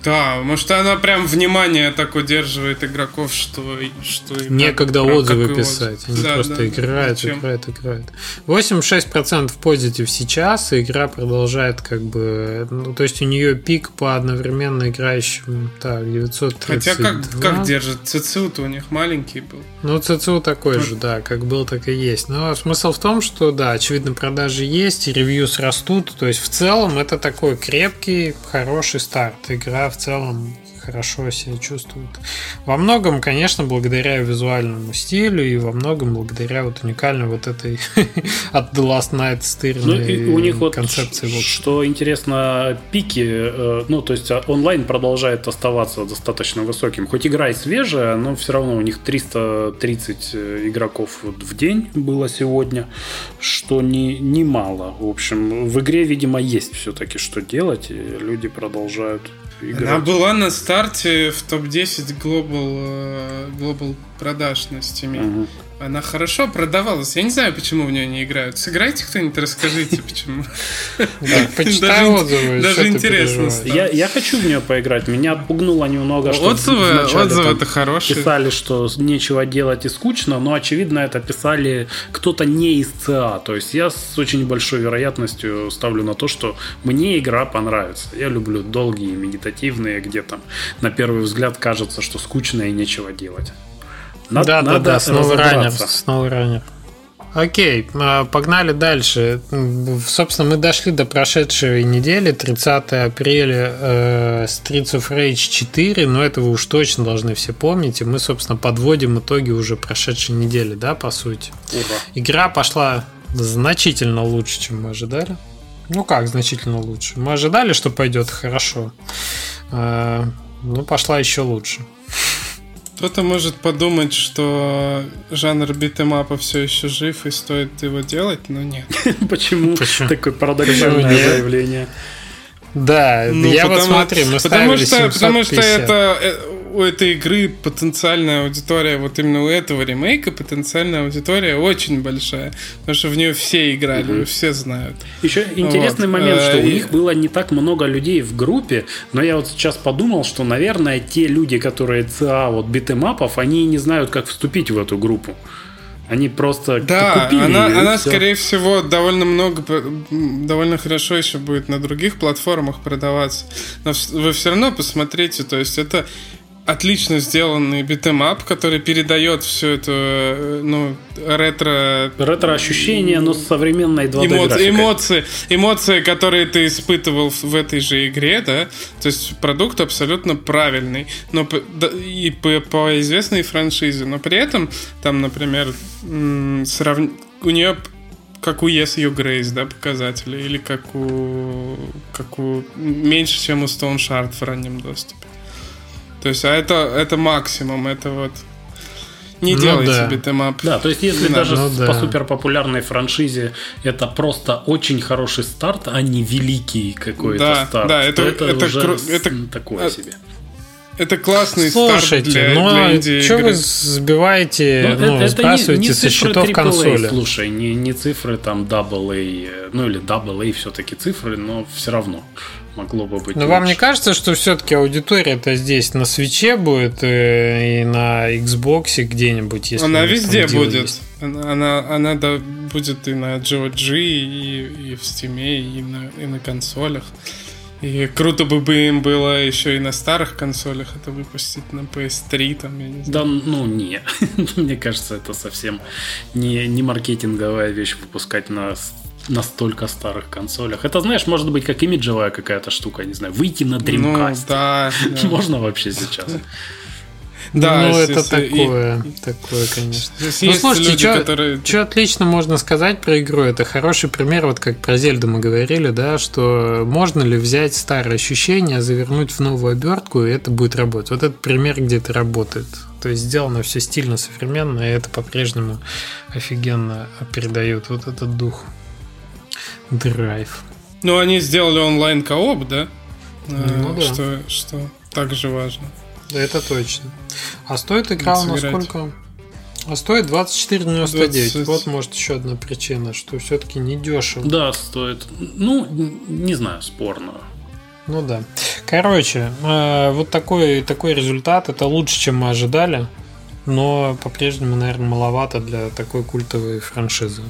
Да, может, она прям внимание так удерживает игроков, что... что и некогда как, отзывы как писать. Отзыв. Они да, просто да, играют, зачем? играют, играют. восемьдесят шесть процентов позитив сейчас, и игра продолжает как бы... Ну, то есть у нее пик по одновременно играющим... Так, девятьсот тридцать два. Хотя как, как держит? ЦЦУ-то у них маленький был. Ну, ЦЦУ такой же, да. Как был, так и есть. Но смысл в том, что, да, очевидно, продажи есть, и ревьюс растут. То есть в целом это такой крепкий, хороший старт. Игра в целом хорошо себя чувствует. Во многом, конечно, благодаря визуальному стилю и во многом благодаря вот уникальной вот этой от The Last Night стырной ну, у них концепции. Вот, что интересно, пики, ну, то есть онлайн продолжает оставаться достаточно высоким. Хоть игра и свежая, но все равно у них триста тридцать игроков в день было сегодня, что не, не мало. В общем, в игре, видимо, есть все-таки что делать, и люди продолжают играть. Она была на старте в топ десять Global, global продаж на Steam. Uh-huh. Она хорошо продавалась. Я не знаю, почему в нее не играют. Сыграйте кто-нибудь, расскажите, почему. Почитай отзывы. Даже интересно. Я хочу в нее поиграть. Меня отпугнуло немного, что отзывы-то хорошие. Писали, что нечего делать и скучно, но, очевидно, это писали кто-то не из ЦА. То есть я с очень большой вероятностью ставлю на то, что мне игра понравится. Я люблю долгие, медитативные, где там на первый взгляд кажется, что скучно и нечего делать. Надо, да, надо, да, да, снова раннер, снова раннер. Окей, погнали дальше. Собственно, мы дошли до прошедшей недели, тридцатого апреля, э, Streets of Rage четыре, но этого уж точно должны все помнить, и мы, собственно, подводим итоги уже прошедшей недели, да, по сути. Ура. Игра пошла значительно лучше, чем мы ожидали. Ну как значительно лучше? Мы ожидали, что пойдет хорошо, э, но пошла еще лучше. Кто-то может подумать, что жанр битэмапа все еще жив и стоит его делать, но нет. Почему такое парадоксальное заявление? Да, я вот смотри, мы ставили семьсот пятьдесят. Потому что у этой игры потенциальная аудитория, вот именно у этого ремейка потенциальная аудитория очень большая, потому что в нее все играли, все знают. Еще интересный момент, что у них было не так много людей в группе, но я вот сейчас подумал, что, наверное, те люди, которые ЦА вот битэмапов, они не знают, как вступить в эту группу. Они просто да, купили. Она, она скорее всего, довольно много, довольно хорошо еще будет на других платформах продаваться. Но вы все равно посмотрите, то есть это отлично сделанный битэмап, который передает все это ну, ретро... ретро-ощущение, но с современной два дэ графикой. Эмоции, эмоции, которые ты испытывал в этой же игре, да? То есть продукт абсолютно правильный, но и по, по известной франшизе. Но при этом, там, например, срав... у нее... Как у Yes, Your Grace, да, показатели. Или как у... Как у... Меньше, чем у Stoneshard в раннем доступе. То есть, а это, это максимум, это вот. Не ну делайте да. битэмап. Да, то есть, если да, даже ну по да. суперпопулярной франшизе это просто очень хороший старт, а не великий какой-то да, старт. Да, это, это, это уже кру... это... такое себе. Это классный слушайте, старт для, но для инди-игры. Что вы сбиваете, ну, ну, сбрасываете не, не со счетов консоли? Слушай, не, не цифры там дабл эй, ну или дабл эй все-таки цифры, но все равно могло бы быть. Но лучше. Вам не кажется, что все-таки аудитория-то здесь на Switch'е будет и на Xbox'е где-нибудь? Если она везде будет. Есть. Она, она, она да, будет и на джи о джи, и, и в Steam'е, и на, и на консолях. И круто бы им было еще и на старых консолях это выпустить, на пи эс три там, я не знаю. Да, ну не. Мне кажется, это совсем не, не маркетинговая вещь выпускать на настолько старых консолях. Это, знаешь, может быть, как имиджевая какая-то штука, не знаю, выйти на Dreamcast. Ну, да, да. Можно вообще сейчас. Да, ну, это такое, и... такое, конечно. Здесь ну, слушайте, что которые... отлично можно сказать про игру? Это хороший пример, вот как про Зельду мы говорили, да, что можно ли взять старые ощущения, завернуть в новую обертку, и это будет работать. Вот этот пример, где это работает. То есть сделано все стильно, современно, и это по-прежнему офигенно передает вот этот дух. Драйв. Ну, они сделали онлайн-кооп, да? Ну, а, да. Что, что также важно. Да, это точно. А стоит игра у нас сколько? А стоит двадцать четыре девяносто девять. Вот, может, еще одна причина, что все-таки недешево. Да, стоит. Ну, не знаю, спорно. Ну да. Короче, вот такой, такой результат. Это лучше, чем мы ожидали. Но по-прежнему, наверное, маловато для такой культовой франшизы.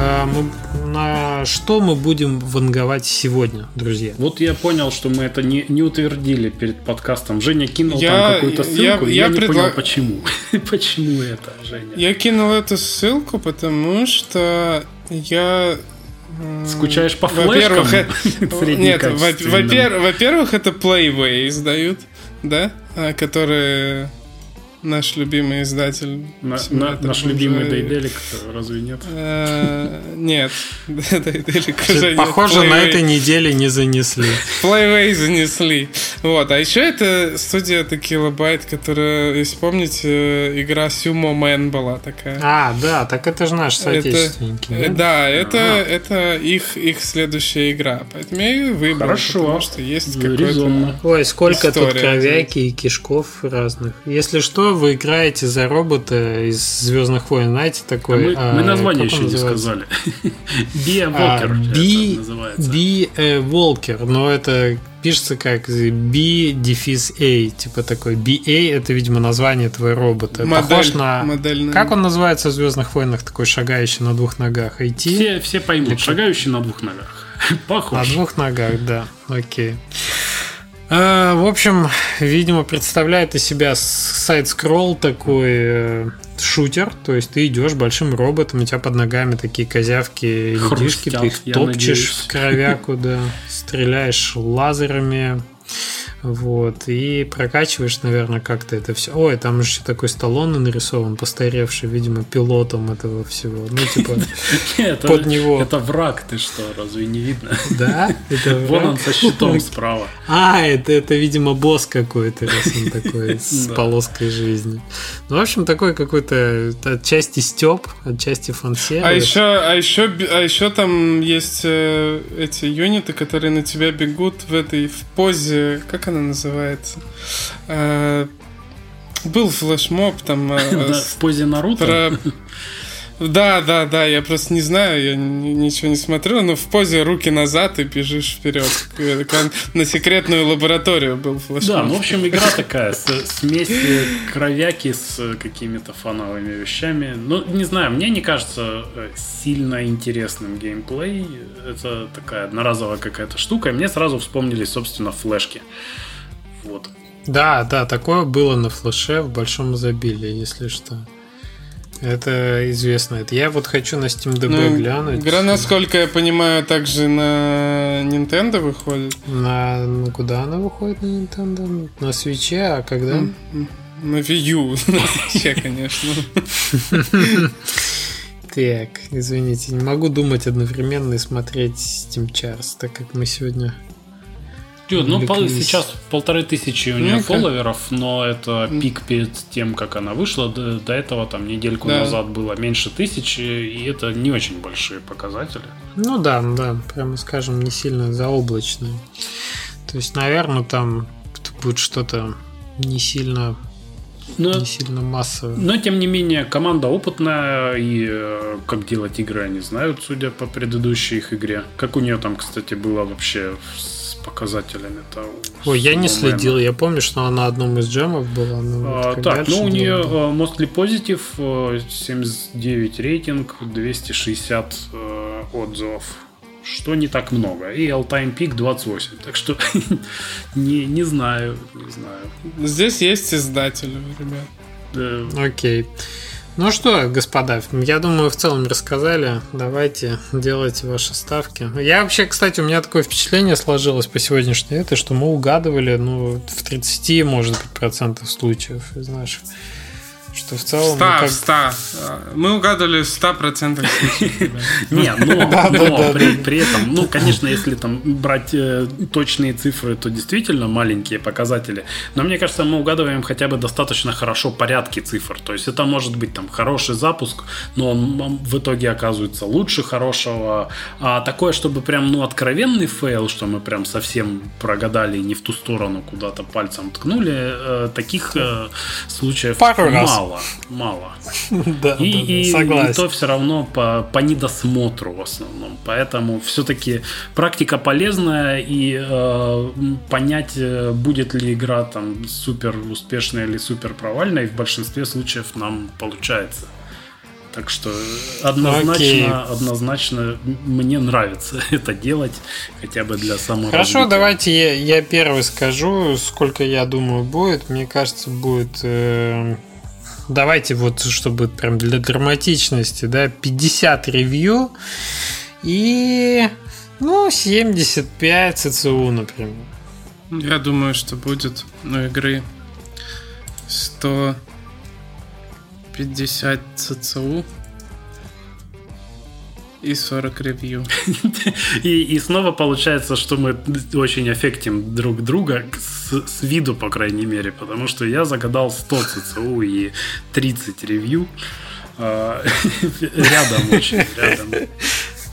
Мы, на что мы будем ванговать сегодня, друзья? Вот я понял, что мы это не, не утвердили перед подкастом. Женя кинул я, там какую-то ссылку, я, я, я не предла... понял, почему. Почему это, Женя? Я кинул эту ссылку, потому что я... Скучаешь по флешкам? Нет, во-первых, это Playboy издают, да, которые... Наш любимый издатель. На, на, наш уже... любимый Дейделик, разве нет? Нет, Дейделик уже нет. Похоже, на этой неделе не занесли. Playway занесли. Вот. А еще это студия Tequila Byte, которая, если помните, игра Sumo Man была такая. А, да, так это же наши соотечественники. Да, это их следующая игра. Поэтому я ее выбрал. Хорошо. Потому что есть какой-то... Ой, сколько тут кровяки и кишков разных. Если что, вы играете за робота из «Звездных войн», знаете, такой... А мы, а, мы название еще не сказали. Би Волкер. Би Волкер, но это пишется как B дефис A, типа такой би эй, это, видимо, название твоего робота. Модель, похож на... Модельный. Как он называется в «Звездных войнах», такой шагающий на двух ногах? эй ти? Все, все поймут, так... шагающий на двух ногах. Похож. На двух ногах, да, окей. В общем, видимо, представляет из себя сайд-скролл такой э, шутер, то есть ты идешь большим роботом, у тебя под ногами такие козявки, ледишки, ты их топчешь в кровяку, да, стреляешь лазерами, вот, и прокачиваешь, наверное, как-то это все. Ой, там же еще такой Сталлоне нарисован, постаревший, видимо, пилотом этого всего. Ну, типа, под него. Это враг, ты что, разве не видно? Да? Вон он со щитом справа. А, это, видимо, босс какой-то, раз он такой, с полоской жизни. Ну, в общем, такой какой-то отчасти стёб, отчасти фан-сервис. А еще там есть эти юниты, которые на тебя бегут в этой позе, как она называется? А, был флешмоб там в позе Наруто. Да, да, да, я просто не знаю, я ничего не смотрю, но в позе руки назад и бежишь вперед. На секретную лабораторию был флешмоб. Да, ну, в общем, игра такая, смесь кровяки с какими-то фановыми вещами. Ну, не знаю, мне не кажется сильно интересным геймплей. Это такая одноразовая какая-то штука, и мне сразу вспомнились, собственно, флешки. Вот. Да, да, такое было на флеше в большом изобилии, если что. Это известно. Это я вот хочу на SteamDB ну, глянуть. Игра, насколько я понимаю, также на Nintendo выходит. На ну, куда она выходит на Nintendo? На Switch, а когда? Mm-hmm. На Wii U. На Switch, конечно. Так, извините, не могу думать одновременно и смотреть Steam Charts, так как мы сегодня. Ну, сейчас полторы тысячи у нее ну, фолловеров, но это пик перед тем, как она вышла. До, до этого, там, недельку да. назад было меньше тысячи, и это не очень большие показатели. Ну да, да, прямо скажем, не сильно заоблачные. То есть, наверное, там будет что-то не сильно... Но, не сильно массовый. Но, тем не менее, команда опытная, и э, как делать игры они знают, судя по предыдущей их игре. Как у нее там, кстати, было вообще с показателями-то? Ой, я не следил, я помню, что она на одном из джемов была. А, вот так, ну у нее было. Mostly Positive, семьдесят девять рейтинг, двести шестьдесят э, отзывов. что не так много. И all-time peak двадцать восемь. Так что не, не знаю, не знаю. Здесь есть издатели, ребят. Да. Окей. Ну что, господа, я думаю, в целом рассказали. Давайте, делайте ваши ставки. Я вообще, кстати, у меня такое впечатление сложилось по сегодняшней этой, что мы угадывали, ну, в тридцать, может быть, процентов случаев из наших. Что в целом... сто, как... сто. Мы угадали сто процентов случаев. Не, но при этом, ну, конечно, если там брать точные цифры, то действительно маленькие показатели. Но мне кажется, мы угадываем хотя бы достаточно хорошо порядки цифр. То есть это может быть там хороший запуск, но он в итоге оказывается лучше хорошего. А такое, чтобы прям, ну, откровенный фейл, что мы прям совсем прогадали, не в ту сторону куда-то пальцем ткнули, таких случаев мало. Мало. Да, и, да, и, согласен. И то все равно по, по недосмотру в основном. Поэтому все-таки практика полезная, и э, понять, будет ли игра там супер успешная или супер провальная, и в большинстве случаев нам получается. Так что однозначно, однозначно мне нравится это делать, хотя бы для самого. Хорошо, давайте я, я первый скажу, сколько я думаю будет. Мне кажется, будет... Э... Давайте вот, чтобы прям для драматичности, да, пятьдесят ревью и, ну, семьдесят пять ЦЦУ, например. Я думаю, что будет у игры сто пятьдесят ЦЦУ и сорок ревью. и, и снова получается, что мы очень аффектим друг друга, с, с виду, по крайней мере, потому что я загадал сто ЦЦУ и тридцать ревью. Рядом очень, рядом.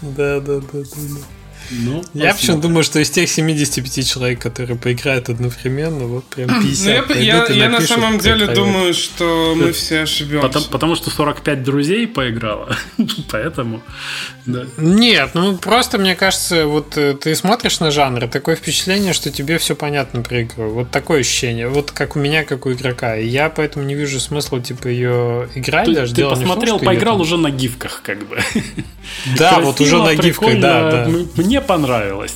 Да-да-да. Ну, я вообще думаю, что из тех семьдесят пять человек, которые поиграют одновременно, вот прям пятьдесят. Ну, я я, я на самом деле думаю, что мы все ошибемся. Потому, потому что сорок пять друзей поиграло, поэтому... Да. Нет, ну просто, мне кажется, вот ты смотришь на жанр, такое впечатление, что тебе все понятно про игру. Вот такое ощущение, вот как у меня, как у игрока. И я поэтому не вижу смысла, типа, ее играть ты, даже. Ты посмотрел, том, поиграл там... уже на гифках, как бы. Да, вот уже на гифках, да, да. Мне понравилось.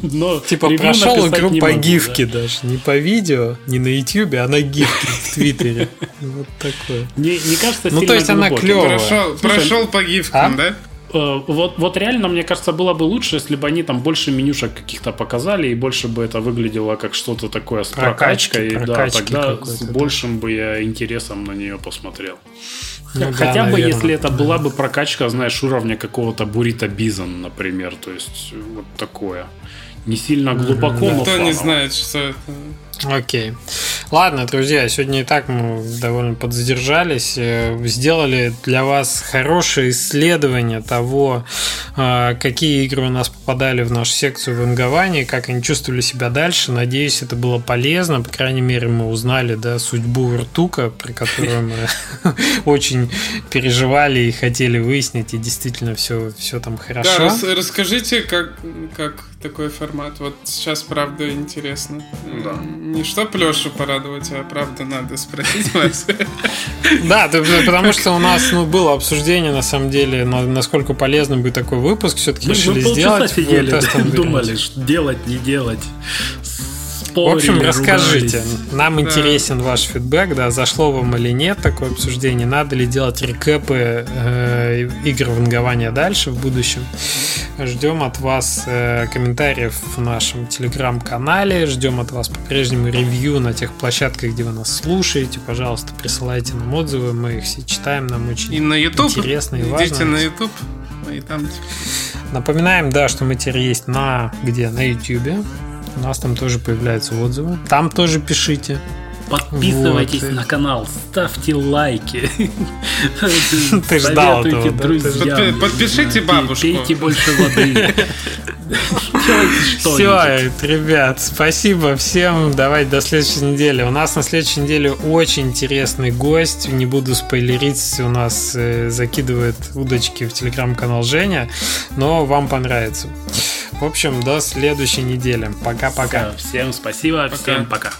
Но типа прошел игру по могу, гифке, да. Даже не по видео, не на ютубе, а на гифке в твиттере. Вот такое. Не, не кажется, ну то есть она клевая. Прошел, прошел по гифкам, а? Да? Вот, вот реально, мне кажется, было бы лучше, если бы они там больше менюшек каких-то показали, и больше бы это выглядело как что-то такое с прокачкой. Прокачки, да, тогда с большим, да, бы я интересом на нее посмотрел. Ну, хотя да, бы, наверное, если это, да, была бы прокачка, знаешь, уровня какого-то Бурито Бизон, например. То есть вот такое. Не сильно глубоко, но кто не знает, что это. Окей. Ладно, друзья, сегодня и так мы довольно подзадержались. Сделали для вас хорошее исследование того, какие игры у нас попадали в нашу секцию в Инговане, как они чувствовали себя дальше. Надеюсь, это было полезно. По крайней мере, мы узнали, да, судьбу Уртука, про которую мы очень переживали и хотели выяснить, и действительно все там хорошо. Да, расскажите, как такой формат. Вот сейчас, правда, интересно. Да. Не что Плёшу порадовать, а правда надо спросить вас. Да, потому что у нас было обсуждение, на самом деле, насколько полезным будет такой выпуск. Все-таки решили сделать. Мы полчаса сидели, думали, делать, не делать. В общем, расскажите, нам интересен ваш фидбэк, да, зашло вам или нет такое обсуждение, надо ли делать рекэпы э, игр вангования дальше в будущем. Ждем от вас э, комментариев в нашем телеграм-канале, ждем от вас по-прежнему ревью на тех площадках, где вы нас слушаете. Пожалуйста, присылайте нам отзывы, мы их все читаем, нам очень и на YouTube, интересно и важно. Идите на YouTube, и там... Напоминаем, да, что мы теперь есть на где? На YouTube. У нас там тоже появляются отзывы. Там тоже пишите. Подписывайтесь вот на канал, ставьте лайки. Ты ждал этого, друзья. Подпишите бабушку. Пейте больше воды. Все, ребят, спасибо всем. Давайте до следующей недели. У нас на следующей неделе очень интересный гость. Не буду спойлерить, у нас закидывает удочки в телеграм-канал Женя, но вам понравится. В общем, до следующей недели. Пока-пока. Всем спасибо, пока. Всем пока.